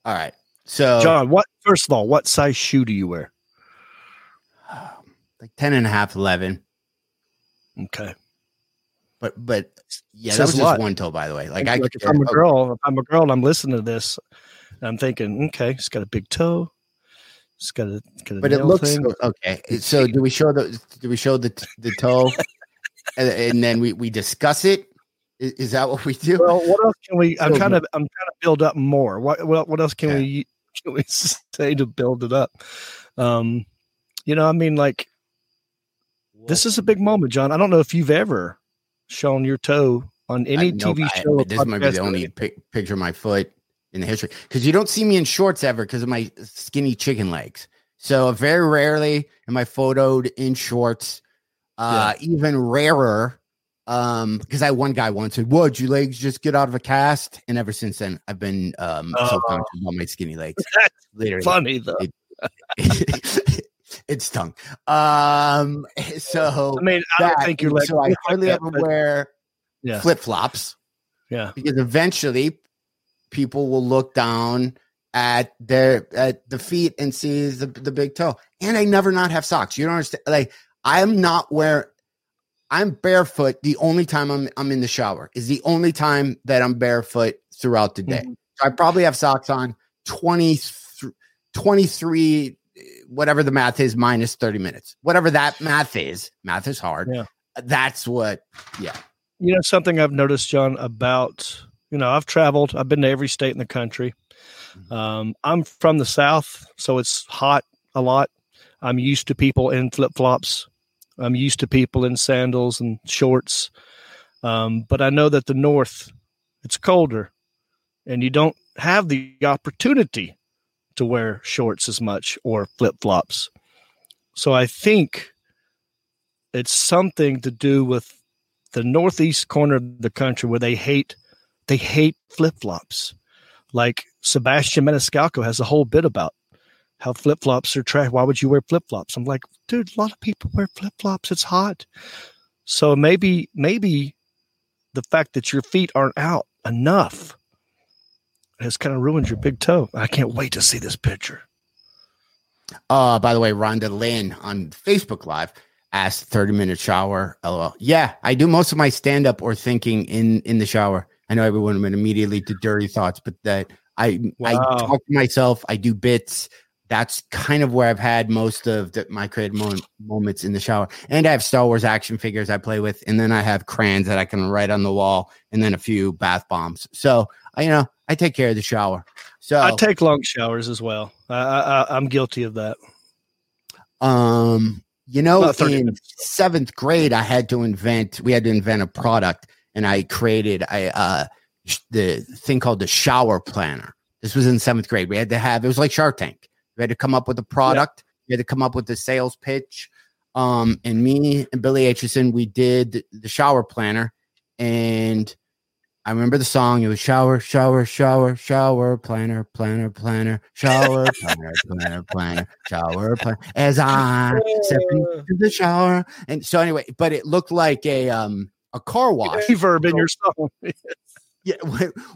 All right. So, John, first of all, what size shoe do you wear? Like 10.5, 11. Okay. But yeah, that was just one toe, by the way. Like if I'm a girl and I'm listening to this, and I'm thinking, okay, it's got a big toe. It's got a but it looks thing. Okay. So do we show the toe and then we discuss it? Is that what we do? Well, what else can we I'm trying to build up more. What else can we say to build it up? You know, I mean, like, this is a big moment, John. I don't know if you've ever shown your toe on any TV show. This might be the only picture of my foot in the history, because you don't see me in shorts ever because of my skinny chicken legs. So very rarely am I photoed in shorts. Even rarer, because I had one guy once said, "Would your legs just get out of a cast?" And ever since then, I've been so conscious about my skinny legs. Literally, funny though. It's tongue. So I mean, I don't think you're like, so I hardly ever wear flip flops. Yeah, because eventually people will look down at the feet and see the big toe. And I never not have socks. You don't understand. Like I'm barefoot. The only time I'm in the shower is the only time that I'm barefoot throughout the day. Mm-hmm. So I probably have socks on 23 whatever the math is, minus 30 minutes, whatever that math is hard. Yeah. That's what, yeah. You know, something I've noticed, John, about, you know, I've traveled, I've been to every state in the country. I'm from the South, so it's hot a lot. I'm used to people in flip-flops. I'm used to people in sandals and shorts. But I know that the North, it's colder, and you don't have the opportunity to wear shorts as much or flip-flops. So I think it's something to do with the northeast corner of the country where they hate flip-flops. Like Sebastian Maniscalco has a whole bit about how flip-flops are trash. Why would you wear flip-flops? I'm like, dude, a lot of people wear flip-flops. It's hot. So maybe the fact that your feet aren't out enough has kind of ruined your big toe. I can't wait to see this picture. By the way, Rhonda Lynn on Facebook Live asked 30-minute shower. LOL. Yeah, I do most of my stand-up or thinking in the shower. I know everyone went immediately to dirty thoughts, but that I talk to myself. I do bits. That's kind of where I've had most of my creative moments in the shower. And I have Star Wars action figures I play with. And then I have crayons that I can write on the wall, and then a few bath bombs. So, I take care of the shower. So I take long showers as well. I'm guilty of that. In 7th grade, I had to invent a product. And I created the thing called the shower planner. This was in 7th grade. It was like Shark Tank. We had to come up with a product. Yeah. We had to come up with the sales pitch. And me and Billy Aitchison, we did the shower planner. And I remember the song. It was shower, shower, shower, shower, planner, planner, planner, shower, planner, planner, planner, shower, planner. As I step into the shower. And so anyway, but it looked like a car wash. Reverb in your song. Yeah,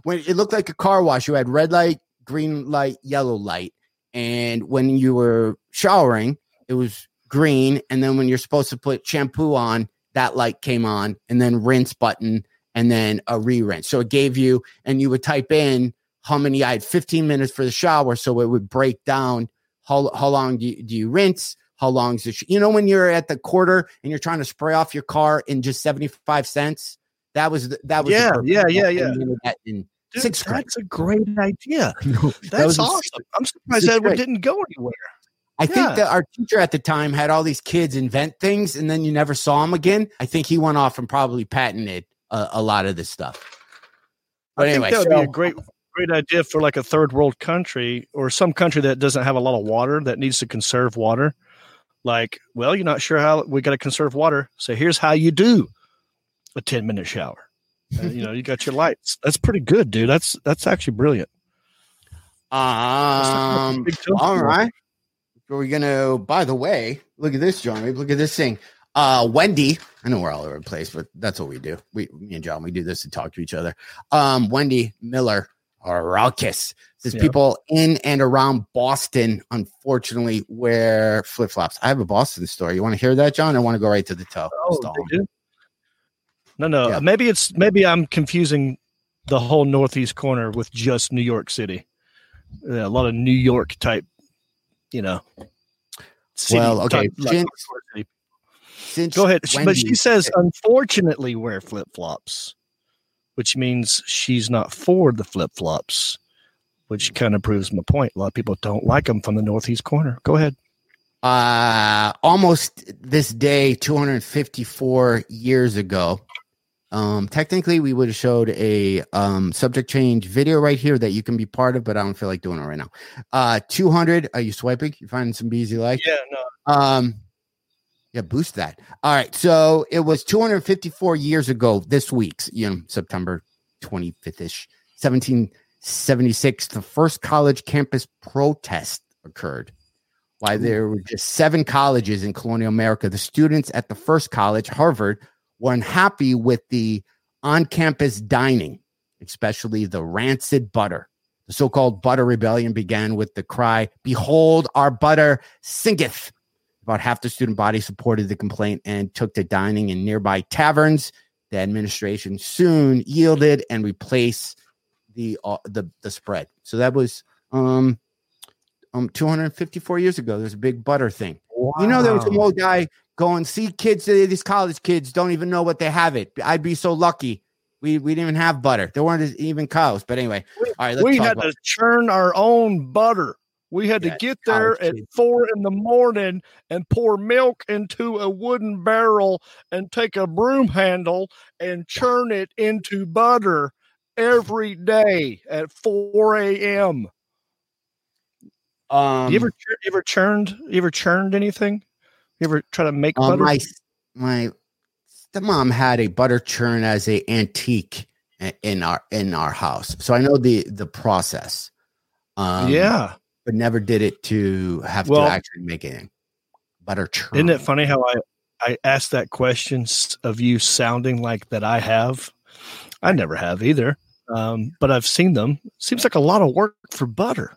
when it looked like a car wash, you had red light, green light, yellow light. And when you were showering, it was green. And then when you're supposed to put shampoo on, that light came on, and then rinse button, and then a re-rinse. So it gave you, and you would type in how many, I had 15 minutes for the shower. So it would break down how long do you rinse? How long is it? When you're at the quarter and you're trying to spray off your car in just 75 cents, that was yeah. Dude, that's a great idea. That's awesome. I'm surprised that one didn't go anywhere. I think that our teacher at the time had all these kids invent things, and then you never saw them again. I think he went off and probably patented a lot of this stuff. But anyway, that would be a great idea for like a third world country or some country that doesn't have a lot of water that needs to conserve water. Like, well, you're not sure how we got to conserve water. So here's how you do a 10-minute shower. You got your lights. That's pretty good, dude. That's actually brilliant. All right. We're going to, by the way, look at this, Jeremy. Look at this thing. Wendy, I know we're all over the place, but that's what we do. Me and John, we do this to talk to each other. Wendy Miller. Arrakis. There's people in and around Boston, unfortunately, wear flip-flops. I have a Boston story. You want to hear that, John? I want to go right to the toe. Oh, no. Yeah. Maybe I'm confusing the whole northeast corner with just New York City. A lot of New York type, city. Well, okay. Since go ahead. Wendy, but she says, unfortunately, wear flip-flops, which means she's not for the flip-flops, which kind of proves my point. A lot of people don't like them from the northeast corner. Go ahead. Almost this day, 254 years ago, technically we would have showed a subject change video right here that you can be part of, but I don't feel like doing it right now. 200. Are you swiping? You finding some bees you like? Yeah, no. Yeah, boost that. All right. So it was 254 years ago this week, September 25th-ish, 1776, the first college campus protest occurred. Why there were just 7 colleges in colonial America. The students at the first college, Harvard, were unhappy with the on-campus dining, especially the rancid butter. The so-called butter rebellion began with the cry, "Behold, our butter sinketh." About half the student body supported the complaint and took to dining in nearby taverns. The administration soon yielded and replaced the spread. So that was 254 years ago. There's a big butter thing. Wow. You know, there was an old guy going, see, kids, these college kids don't even know what they have it. I'd be so lucky. We didn't even have butter. There weren't even cows. But anyway, all right. We had to churn our own butter. We had to get there at 4 a.m. and pour milk into a wooden barrel and take a broom handle and churn it into butter every day at 4 a.m. You ever churned anything? You ever try to make butter? My stepmom had a butter churn as an antique in our house, so I know the process. But never did it to have to actually make anything. Butter churn. Isn't it funny how I asked that question of you sounding like that? I have. I never have either, but I've seen them. Seems like a lot of work for butter.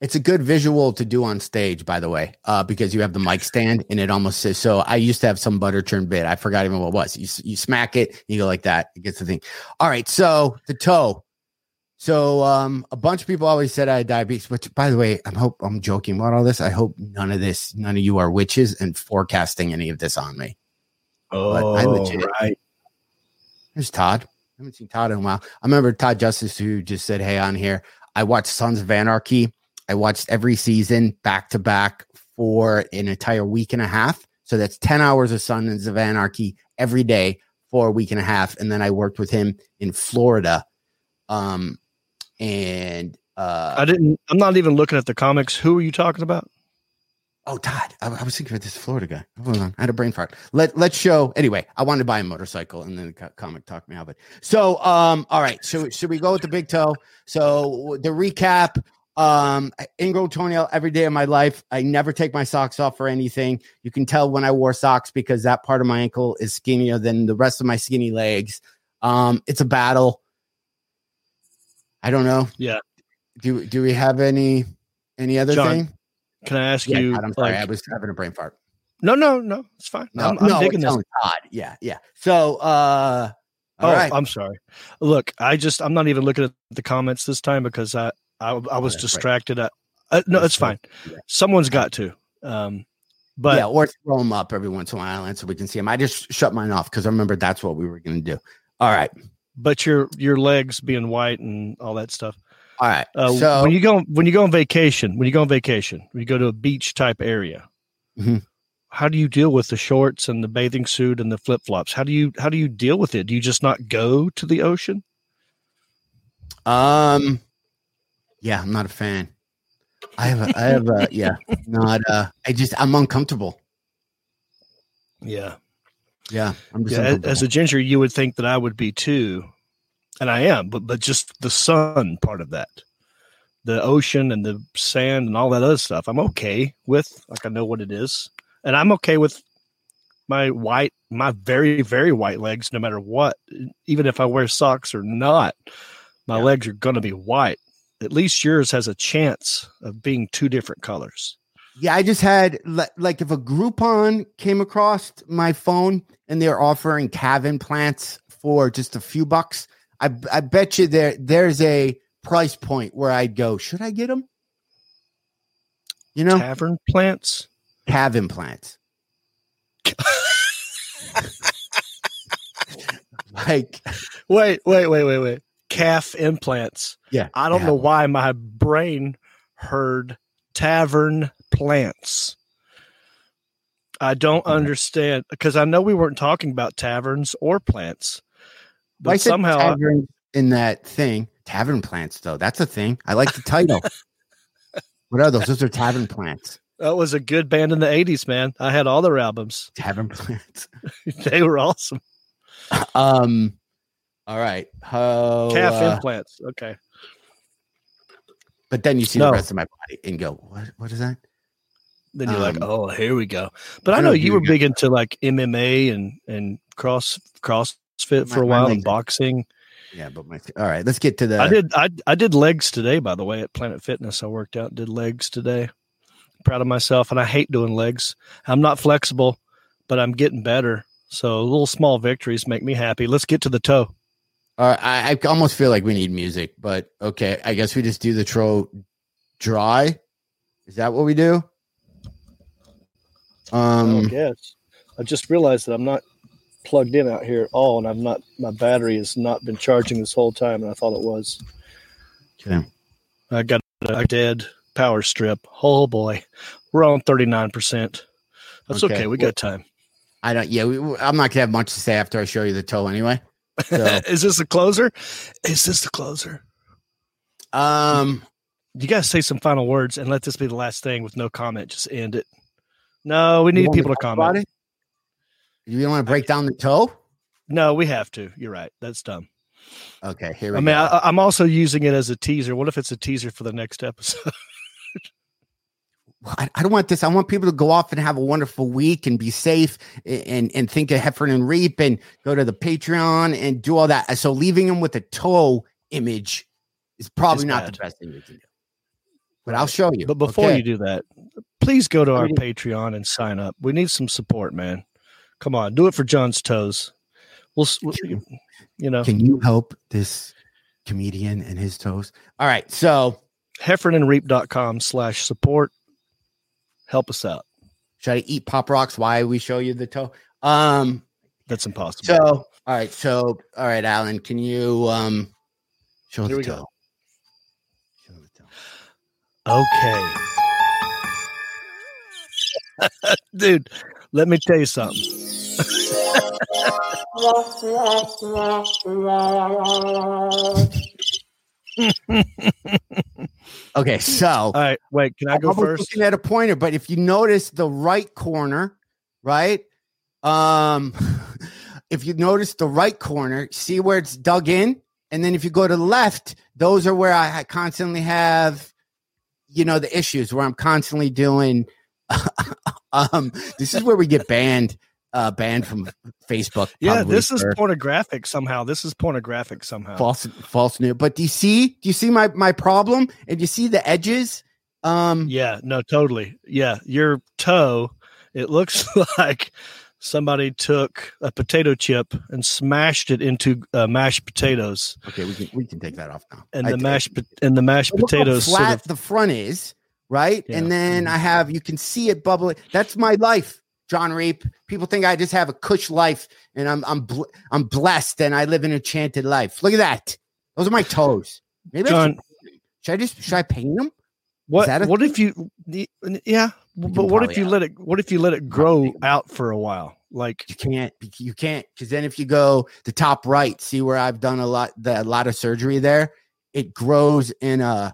It's a good visual to do on stage, by the way, because you have the mic stand and it almost says, so I used to have some butter churn bit. I forgot even what it was. You smack it, you go like that. It gets the thing. All right. So the toe. So a bunch of people always said I had diabetes, which, by the way, I'm joking about all this. I hope none of you are witches and forecasting any of this on me. Oh, right. There's Todd. I haven't seen Todd in a while. I remember Todd Justice, who just said, hey, on here, I watched Sons of Anarchy. I watched every season back to back for an entire week and a half. So that's 10 hours of Sons of Anarchy every day for a week and a half. And then I worked with him in Florida. I'm not even looking at the comics. Who are you talking about? Oh, Todd. I was thinking about this Florida guy. Hold on. I had a brain fart. Let's show. Anyway, I wanted to buy a motorcycle and then the comic talked me out of it. So, all right. So should we go with the big toe? So the recap, ingrown toenail every day of my life. I never take my socks off for anything. You can tell when I wore socks because that part of my ankle is skinnier than the rest of my skinny legs. It's a battle. I don't know. Yeah. Do we have any other thing? Can I ask you? God, I'm sorry. I was having a brain fart. No. It's fine. No, I'm digging this. God. Yeah. So, right. I'm sorry. Look, I'm not even looking at the comments this time because I was distracted. Right. No, it's fine. Yeah. Someone's got to. But yeah, or throw them up every once in a while so we can see them. I just shut mine off because I remember that's what we were going to do. All right. But your legs being white and all that stuff. All right. So when you go on vacation, when you go to a beach type area, mm-hmm. How do you deal with the shorts and the bathing suit and the flip flops? How do you deal with it? Do you just not go to the ocean? Yeah, I'm not a fan. I have a yeah, not. I'm uncomfortable. Yeah. Yeah, I'm just as a ginger, you would think that I would be too, and I am. But just the sun part of that, the ocean and the sand and all that other stuff, I'm okay with. Like I know what it is, and I'm okay with my very very white legs, no matter what. Even if I wear socks or not, my legs are going to be white. At least yours has a chance of being two different colors. Yeah, I just had, like, if a Groupon came across my phone and they're offering calf implants for just a few bucks, I bet you there's a price point where I'd go, should I get them? You know? Cavern plants? Calf implants. Like. Wait. Calf implants. Yeah. I don't know why my brain heard tavern plants. I don't understand because I know we weren't talking about taverns or plants, but well, somehow tavern in that thing, tavern plants though. That's a thing. I like the title. What are those? Those are tavern plants. That was a good band in the 80s, man. I had all their albums. Tavern plants. They were awesome. All right. Calf implants. Okay. But then you see the rest of my body and go, what is that? Then you're like, oh, here we go. But I know you were big into like MMA and CrossFit for a while and boxing. Yeah, but all right, let's get to the. I did legs today, by the way, at Planet Fitness. I worked out and did legs today. Proud of myself, and I hate doing legs. I'm not flexible, but I'm getting better. So little small victories make me happy. Let's get to the toe. I almost feel like we need music, but okay. I guess we just do the toe dry Is that what we do? I guess. I just realized that I'm not plugged in out here at all, and my battery has not been charging this whole time, and I thought it was. Okay. I got a dead power strip. Oh boy, we're on 39%. That's okay. We got time. I'm not gonna have much to say after I show you the toe anyway. So. Is this the closer? You guys say some final words and let this be the last thing with no comment. Just end it. No, we need people to comment. You don't want to break down the toe? No, we have to. You're right. That's dumb. Okay, here we go. I'm also using it as a teaser. What if it's a teaser for the next episode? Well, I don't want this. I want people to go off and have a wonderful week and be safe and think of Heffron and Reep and go to the Patreon and do all that. So leaving them with a toe image is probably not the best thing we can do. But I'll show you. But before you do that, please go to our Patreon and sign up. We need some support, man. Come on, do it for John's toes. Can you help this comedian and his toes? All right. So heffronandreep.com/support. Help us out. Should I eat Pop Rocks? Why we show you the toe? That's impossible. So, all right, Alan, can you, show the toe? Show the toe. Okay. Dude, let me tell you something. Okay, so all right, wait, can I go first? Looking at a pointer, but if you notice the right corner, right? If you notice the right corner, see where it's dug in, and then if you go to the left, those are where I constantly have, the issues where I'm constantly doing. This is where we get banned. Banned from Facebook. Yeah, this is pornographic somehow. False news. But do you see my problem? And you see the edges? Yeah, no, totally. Yeah, your toe, it looks like somebody took a potato chip and smashed it into mashed potatoes. Okay, we can take that off now. And the mashed potatoes. Look how flat the front is, right? Yeah. And then you can see it bubbling. That's my life. John Reep. People think I just have a cush life, and I'm blessed, and I live an enchanted life. Look at that; those are my toes. Maybe John, should I paint them? What if you let it grow out for a while? Like you can't, because then if you go the top right, see where I've done a lot of surgery there. It grows into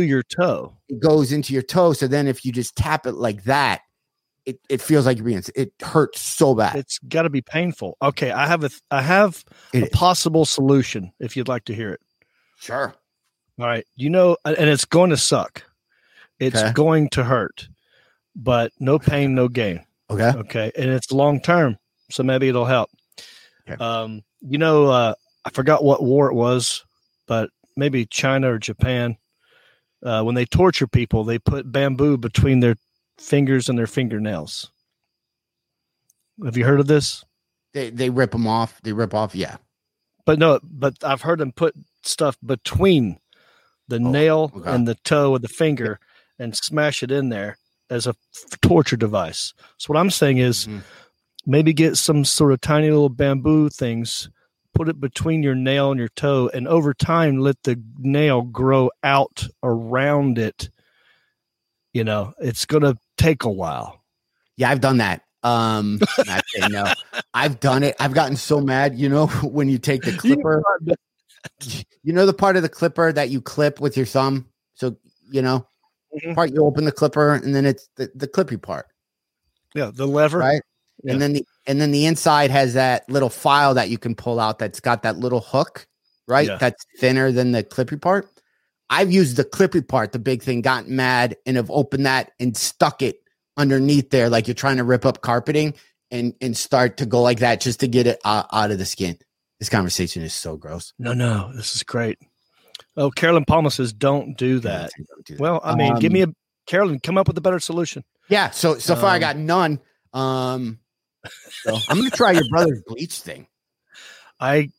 your toe. It goes into your toe. So then if you just tap it like that, it feels like you're being, it hurts so bad. It's got to be painful. Okay. I have a possible solution if you'd like to hear it. Sure. All right. And it's going to suck. It's going to hurt, but no pain, no gain. Okay. Okay. And it's long-term. So maybe it'll help. Okay. I forgot what war it was, but maybe China or Japan, when they torture people, they put bamboo between their fingers and their fingernails. Have you heard of this? They rip them off. They rip off. Yeah. But I've heard them put stuff between the nail and the toe of the finger and smash it in there as a torture device. So what I'm saying is maybe get some sort of tiny little bamboo things, put it between your nail and your toe, and over time, let the nail grow out around it. It's going to take a while. Yeah, I've done that. I say no, I've done it. I've gotten so mad, when you take the clipper, the part of the clipper that you clip with your thumb. So, part you open the clipper and then it's the clippy part. Yeah. The lever. Right. Yeah. And then the inside has that little file that you can pull out that's got that little hook, right? Yeah. That's thinner than the clippy part. I've used the clippy part, the big thing, gotten mad, and have opened that and stuck it underneath there like you're trying to rip up carpeting and start to go like that just to get it out of the skin. This conversation is so gross. No, this is great. Oh, Carolyn Palmer says, don't do that. Don't do that. Well, I mean, Carolyn, come up with a better solution. Yeah, so far I got none. So I'm going to try your brother's bleach thing. I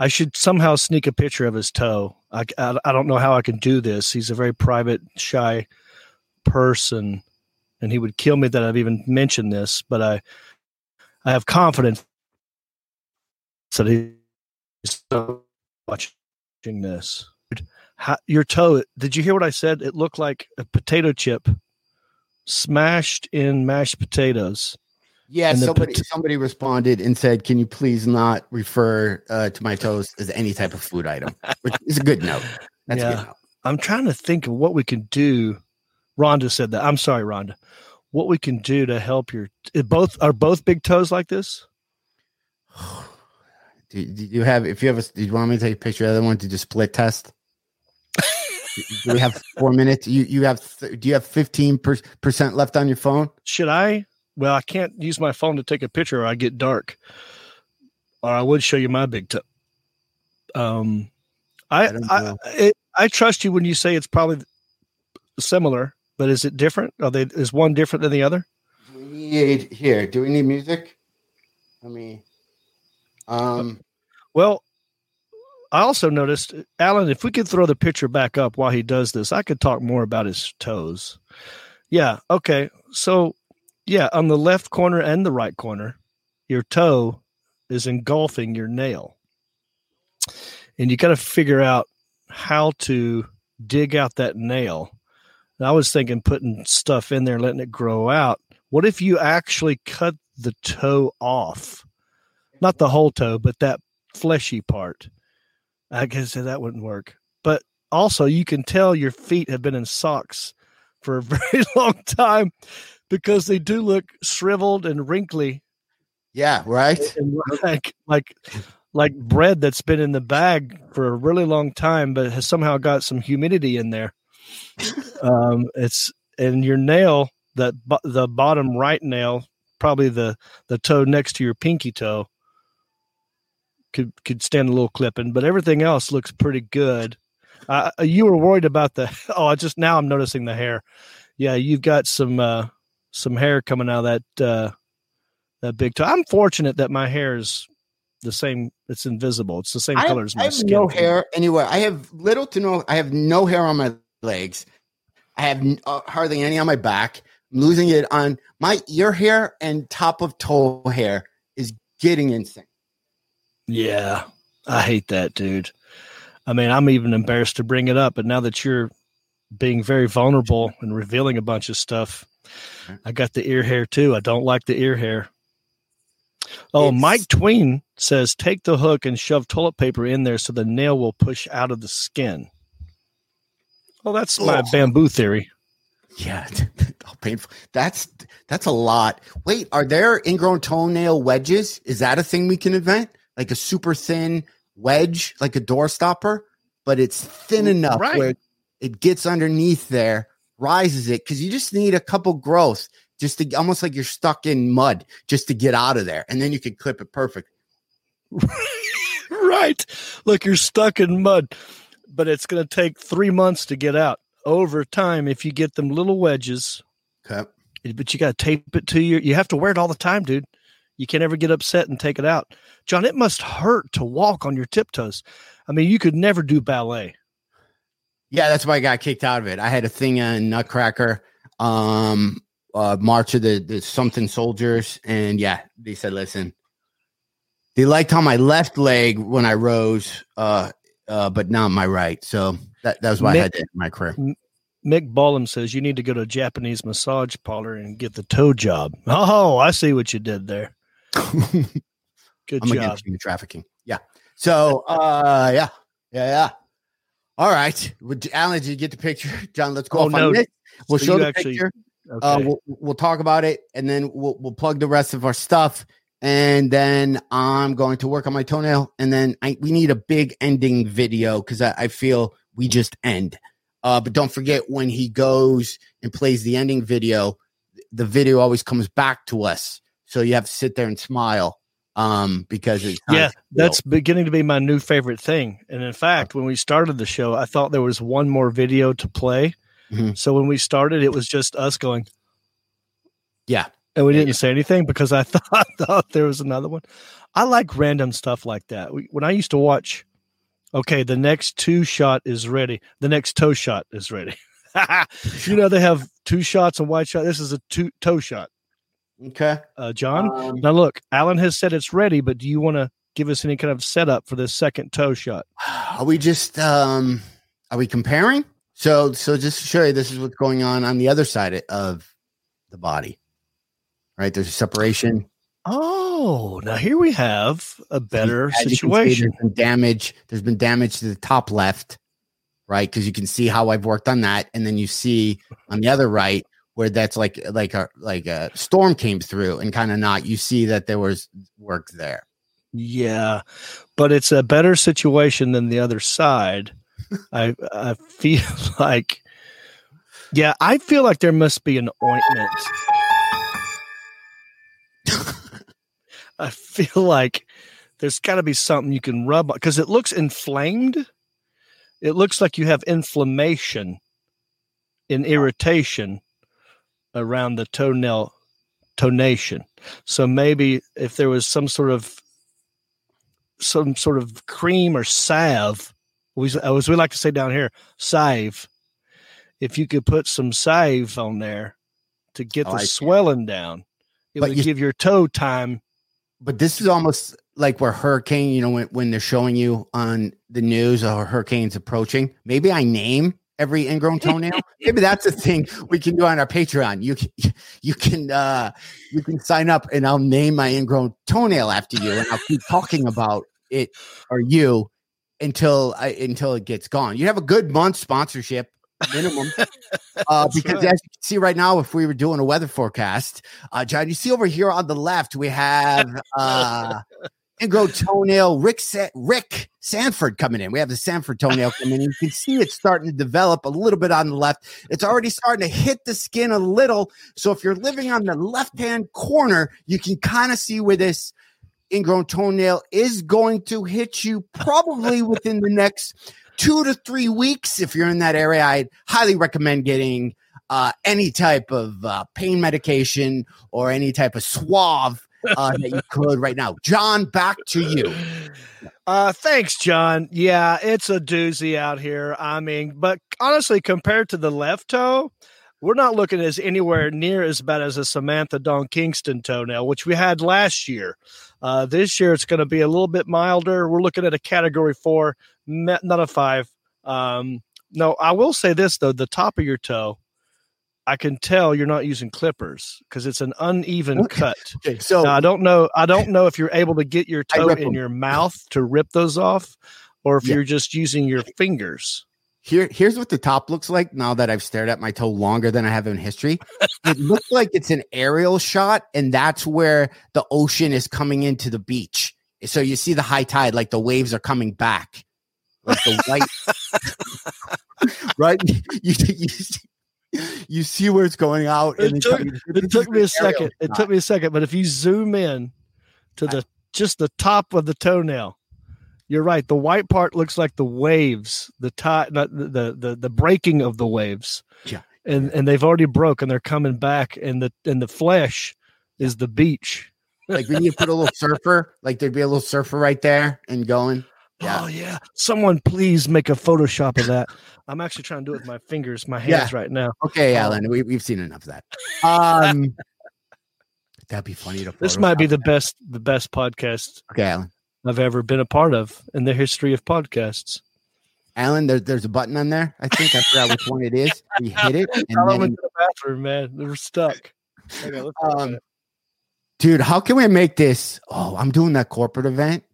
I should somehow sneak a picture of his toe. I don't know how I can do this. He's a very private, shy person, and he would kill me that I've even mentioned this, but I have confidence that he's watching this. How, your toe, did you hear what I said? It looked like a potato chip smashed in mashed potatoes. Yeah, somebody responded and said, can you please not refer to my toes as any type of food item? Which is a good note. That's a good note. I'm trying to think of what we can do. Rhonda said that. I'm sorry, Rhonda. What we can do to help your both big toes like this? Do you want me to take a picture of the other one to just split test? Do we have 4 minutes? Do you have 15% left on your phone? Should I? Well, I can't use my phone to take a picture or I get dark. Or I would show you my big toe. I trust you when you say it's probably similar, but is it different? Is one different than the other? Do we need music? Well, I also noticed, Alan, if we could throw the picture back up while he does this, I could talk more about his toes. Yeah. Okay. So, on the left corner and the right corner, your toe is engulfing your nail. And you got to figure out how to dig out that nail. And I was thinking putting stuff in there, letting it grow out. What if you actually cut the toe off? Not the whole toe, but that fleshy part. I guess that wouldn't work. But also, you can tell your feet have been in socks for a very long time because they do look shriveled and wrinkly. Yeah, right? And like bread that's been in the bag for a really long time, but has somehow got some humidity in there. And your nail, the bottom right nail, probably the toe next to your pinky toe, could stand a little clipping, but everything else looks pretty good. You were worried about now I'm noticing the hair. Yeah. You've got some hair coming out of that big toe. I'm fortunate that my hair is the same. It's invisible. It's the same color as my skin. I have no hair anywhere. I have little to no. I have no hair on my legs. I have hardly any on my back. I'm losing it on my ear hair, and top of toe hair is getting insane. Yeah, I hate that, dude. I mean, I'm even embarrassed to bring it up, but now that you're being very vulnerable and revealing a bunch of stuff, I got the ear hair too. I don't like the ear hair. Oh, Mike Tween says, take the hook and shove toilet paper in there so the nail will push out of the skin. Oh, that's my bamboo theory. Yeah, how painful. That's a lot. Wait, are there ingrown toenail wedges? Is that a thing we can invent? Like a super thin wedge, like a door stopper, but it's thin enough where it gets underneath there, rises it, because you just need a couple growths just to almost like you're stuck in mud just to get out of there. And then you can clip it perfect. Right. Like you're stuck in mud, but it's going to take 3 months to get out. Over time, if you get them little wedges, but you got to tape it to you have to wear it all the time, dude. You can't ever get upset and take it out. John, it must hurt to walk on your tiptoes. I mean, you could never do ballet. Yeah, that's why I got kicked out of it. I had a thing on Nutcracker, March of the something soldiers. And yeah, they said, listen, they liked how my left leg when I rose, but not my right. So that was why I had that in my career. Mick Bollum says, you need to go to a Japanese massage parlor and get the toe job. Oh, I see what you did there. Good job. Against human trafficking. Yeah. So, yeah. All right. Alan, did you get the picture? John, let's go. We'll show the picture. Okay. We'll talk about it, and then we'll plug the rest of our stuff. And then I'm going to work on my toenail. And then we need a big ending video because I feel we just end. But don't forget, when he goes and plays the ending video, the video always comes back to us. So you have to sit there and smile because it's that's beginning to be my new favorite thing. And in fact, when we started the show, I thought there was one more video to play. Mm-hmm. So when we started, it was just us going, and we didn't say anything because I thought there was another one. I like random stuff like that. When I used to watch, okay, the next two shot is ready. The next toe shot is ready. You know, they have two shots and wide shot. This is a toe shot. Okay. John, now look, Alan has said it's ready, but do you want to give us any kind of setup for this second toe shot? Are we just, are we comparing? So just to show you, this is what's going on the other side of the body, right? There's a separation. Oh, now here we have a better situation. There's been damage to the top left, right? Because you can see how I've worked on that. And then you see on the other right where that's like a storm came through and kind of not, you see that there was work there. Yeah, but it's a better situation than the other side. I feel like, yeah, I feel like there must be an ointment. I feel like there's got to be something you can rub on because it looks inflamed. It looks like you have inflammation and irritation around the toenail tonation. So maybe if there was some sort of cream or salve, as we like to say down here, salve. If you could put some salve on there to get the swelling down, it would give your toe time. But this is almost like where hurricane, you know, when they're showing you on the news or hurricane's approaching, maybe I name every ingrown toenail. Maybe that's a thing we can do on our Patreon. You can sign up and I'll name my ingrown toenail after you. And I'll keep talking about it or you until it gets gone. You have a good month sponsorship minimum. Because right. As you can see right now, if we were doing a weather forecast, John, you see over here on the left, we have ingrown toenail Rick Sanford coming in. We have the Sanford toenail coming in. You can see it's starting to develop a little bit on the left. It's already starting to hit the skin a little. So if you're living on the left-hand corner, you can kind of see where this ingrown toenail is going to hit you probably within the next 2 to 3 weeks. If you're in that area, I'd highly recommend getting any type of pain medication or any type of swab that you could right now. John, back to you. Thanks, John. Yeah, it's a doozy out here. I mean, but honestly, compared to the left toe, we're not looking as anywhere near as bad as a Samantha Dawn Kingston toenail, which we had last year. This year, it's going to be a little bit milder. We're looking at a Category 4, not a 5. No, I will say this, though. The top of your toe, I can tell you're not using clippers because it's an uneven cut. Okay, so now, I don't know if you're able to get your toe in your mouth to rip those off or if you're just using your fingers. Here's what the top looks like now that I've stared at my toe longer than I have in history. It looks like it's an aerial shot, and that's where the ocean is coming into the beach. So you see the high tide, like the waves are coming back. Like the white, right? You see where it's going out. It took me a second, but if you zoom in to just the top of the toenail, you're right. The white part looks like the waves, the tide, not the breaking of the waves. Yeah, and they've already broke, and they're coming back, and the flesh is the beach. Like when you put a little surfer, like there'd be a little surfer right there and going. Yeah. Oh yeah! Someone please make a Photoshop of that. I'm actually trying to do it with my fingers, my hands right now. Okay, Alan, we've seen enough of that. That'd be funny to. This might be the best podcast. Okay, Alan. I've ever been a part of in the history of podcasts. Alan, there's a button on there. I think I forgot which one it is. We hit it. And I went to the bathroom, man. We're stuck. Dude, how can we make this? Oh, I'm doing that corporate event.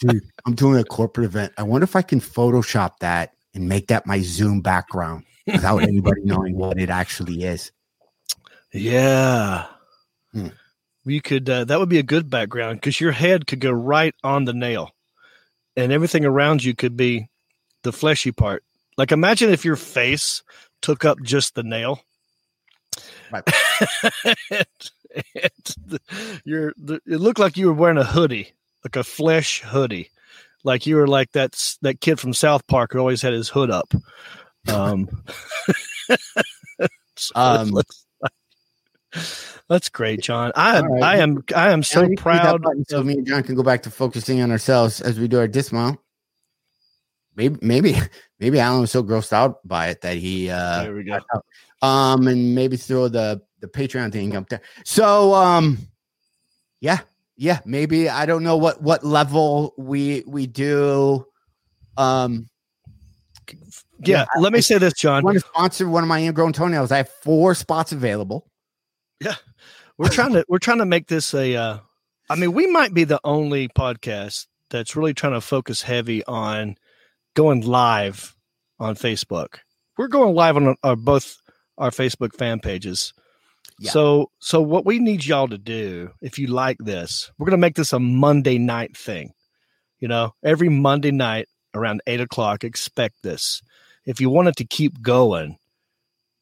Dude, I'm doing a corporate event. I wonder if I can Photoshop that and make that my Zoom background without anybody knowing what it actually is. Yeah. We could, that would be a good background because your head could go right on the nail and everything around you could be the fleshy part. Like imagine if your face took up just the nail. Right. It looked like you were wearing a hoodie, like a flesh hoodie. Like you were like that kid from South Park who always had his hood up. That's great, John. I am so proud. So me and John can go back to focusing on ourselves as we do our dismount. Maybe Alan was so grossed out by it that he. There we go. And maybe throw the Patreon thing up there. So yeah. Maybe I don't know what level we do. Let me say this, John. Want to sponsor one of my ingrown toenails? I have 4 spots available. Yeah, we're trying to make this a. I mean, we might be the only podcast that's really trying to focus heavy on going live on Facebook. We're going live on both our Facebook fan pages. Yeah. So what we need y'all to do, if you like this, we're gonna make this a Monday night thing. You know, every Monday night around 8:00, expect this. If you want it to keep going,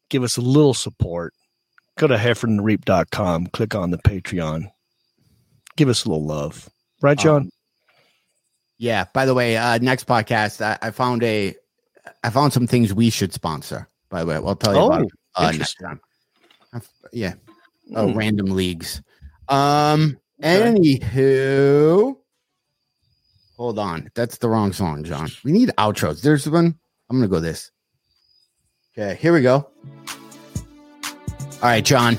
give us a little support. Go to heffronandreep.com, click on the Patreon. Give us a little love. Right, John? Yeah. By the way, next podcast, I found some things we should sponsor. By the way, I'll tell you about it. Next time. Yeah. Random leagues. Okay. Anywho. Hold on. That's the wrong song, John. We need outros. There's one. I'm going to go this. Okay. Here we go. All right, John.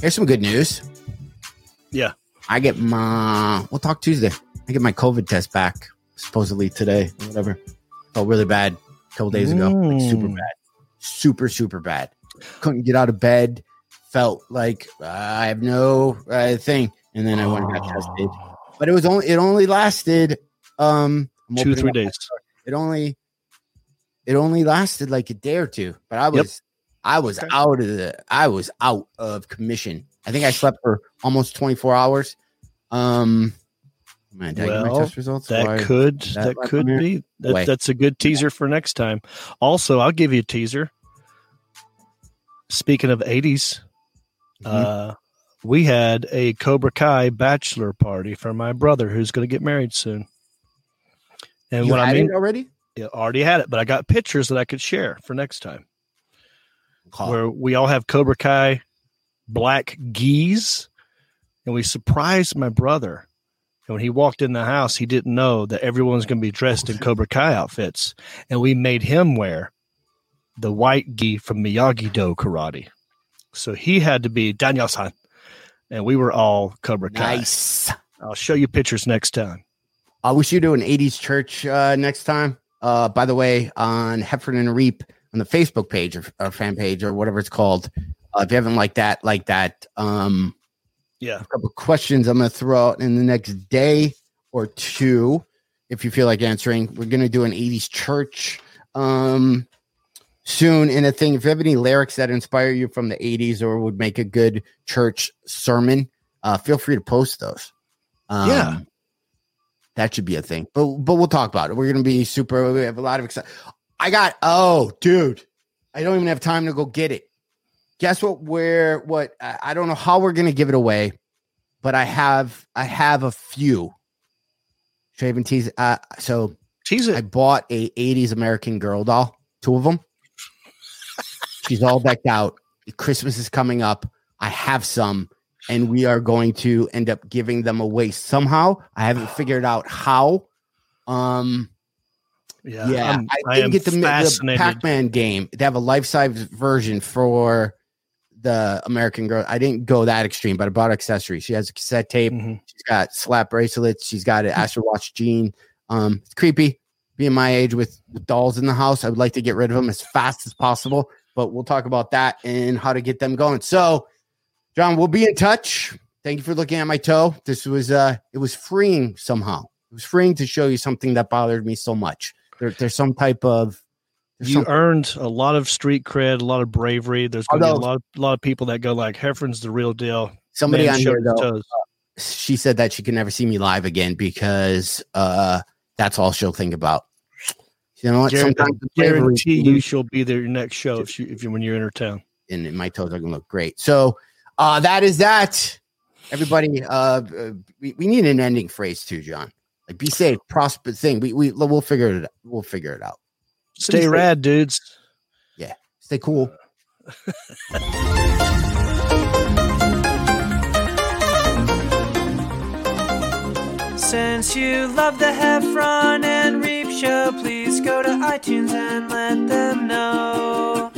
Here's some good news. Yeah. We'll talk Tuesday. I get my COVID test back supposedly today or whatever. Felt really bad a couple days ago. Like super bad. Super, super bad. Couldn't get out of bed. Felt like I have no thing. And then I went and got tested. But it was only lasted 2 or 3 days. It only lasted like a day or two. But I was out of commission. I think I slept for almost 24 hours. Man, did I get my test results? That could be. That's a good teaser for next time. Also, I'll give you a teaser. Speaking of 80s, we had a Cobra Kai bachelor party for my brother who's going to get married soon. And you it already? Yeah, already had it, but I got pictures that I could share for next time. Where we all have Cobra Kai black geese, and we surprised my brother. And when he walked in the house, he didn't know that everyone's going to be dressed in Cobra Kai outfits, and we made him wear the white gi from Miyagi Do karate. So he had to be Daniel San, and we were all Cobra Kai. Nice. I'll show you pictures next time. I wish you do an 80s church next time. By the way, on Heffron and Reep, on the Facebook page or fan page or whatever it's called. If you haven't liked that. A couple of questions I'm going to throw out in the next day or two. If you feel like answering, we're going to do an 80s church soon. And a thing, if you have any lyrics that inspire you from the 80s or would make a good church sermon, feel free to post those. That should be a thing, but we'll talk about it. We're going to be we have a lot of excitement. I don't even have time to go get it. Guess what? I don't know how we're going to give it away, but I have a few. Should I even tease it? So tease it. I bought a 80s American Girl doll, 2 of them. She's all decked out. Christmas is coming up. I have some, and we are going to end up giving them away somehow. I haven't figured out how. I didn't get the Pac-Man game. They have a life-size version for the American Girl. I didn't go that extreme, but I bought accessories. She has a cassette tape. Mm-hmm. She's got slap bracelets. She's got an Astro Watch Jean. It's creepy. Being my age with dolls in the house, I would like to get rid of them as fast as possible, but we'll talk about that and how to get them going. So, John, we'll be in touch. Thank you for looking at my toe. This was it was freeing somehow. It was freeing to show you something that bothered me so much. There's some type of... You earned a lot of street cred, a lot of bravery. There's going to be a lot of people that go like, Heffron's the real deal. Somebody on here, though, she said that she can never see me live again because that's all she'll think about. You know what? Guarantee you she'll be there your next show when you're in her town. And my toes are going to look great. So that is that. Everybody, we need an ending phrase too, John. Like be safe, prosper thing. We'll figure it out. Stay rad, dudes. Yeah. Stay cool. Since you love the Heffron and Reep show, please go to iTunes and let them know.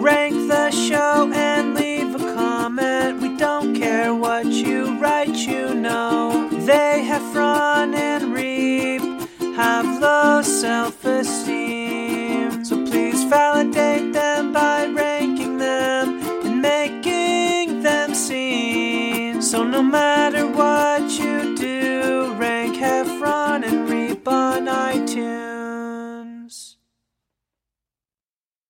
Rank the show and leave a comment. We don't care what you write, you know. They, Heffron and Reep, have low self-esteem. So please validate them by ranking them and making them seen. So no matter what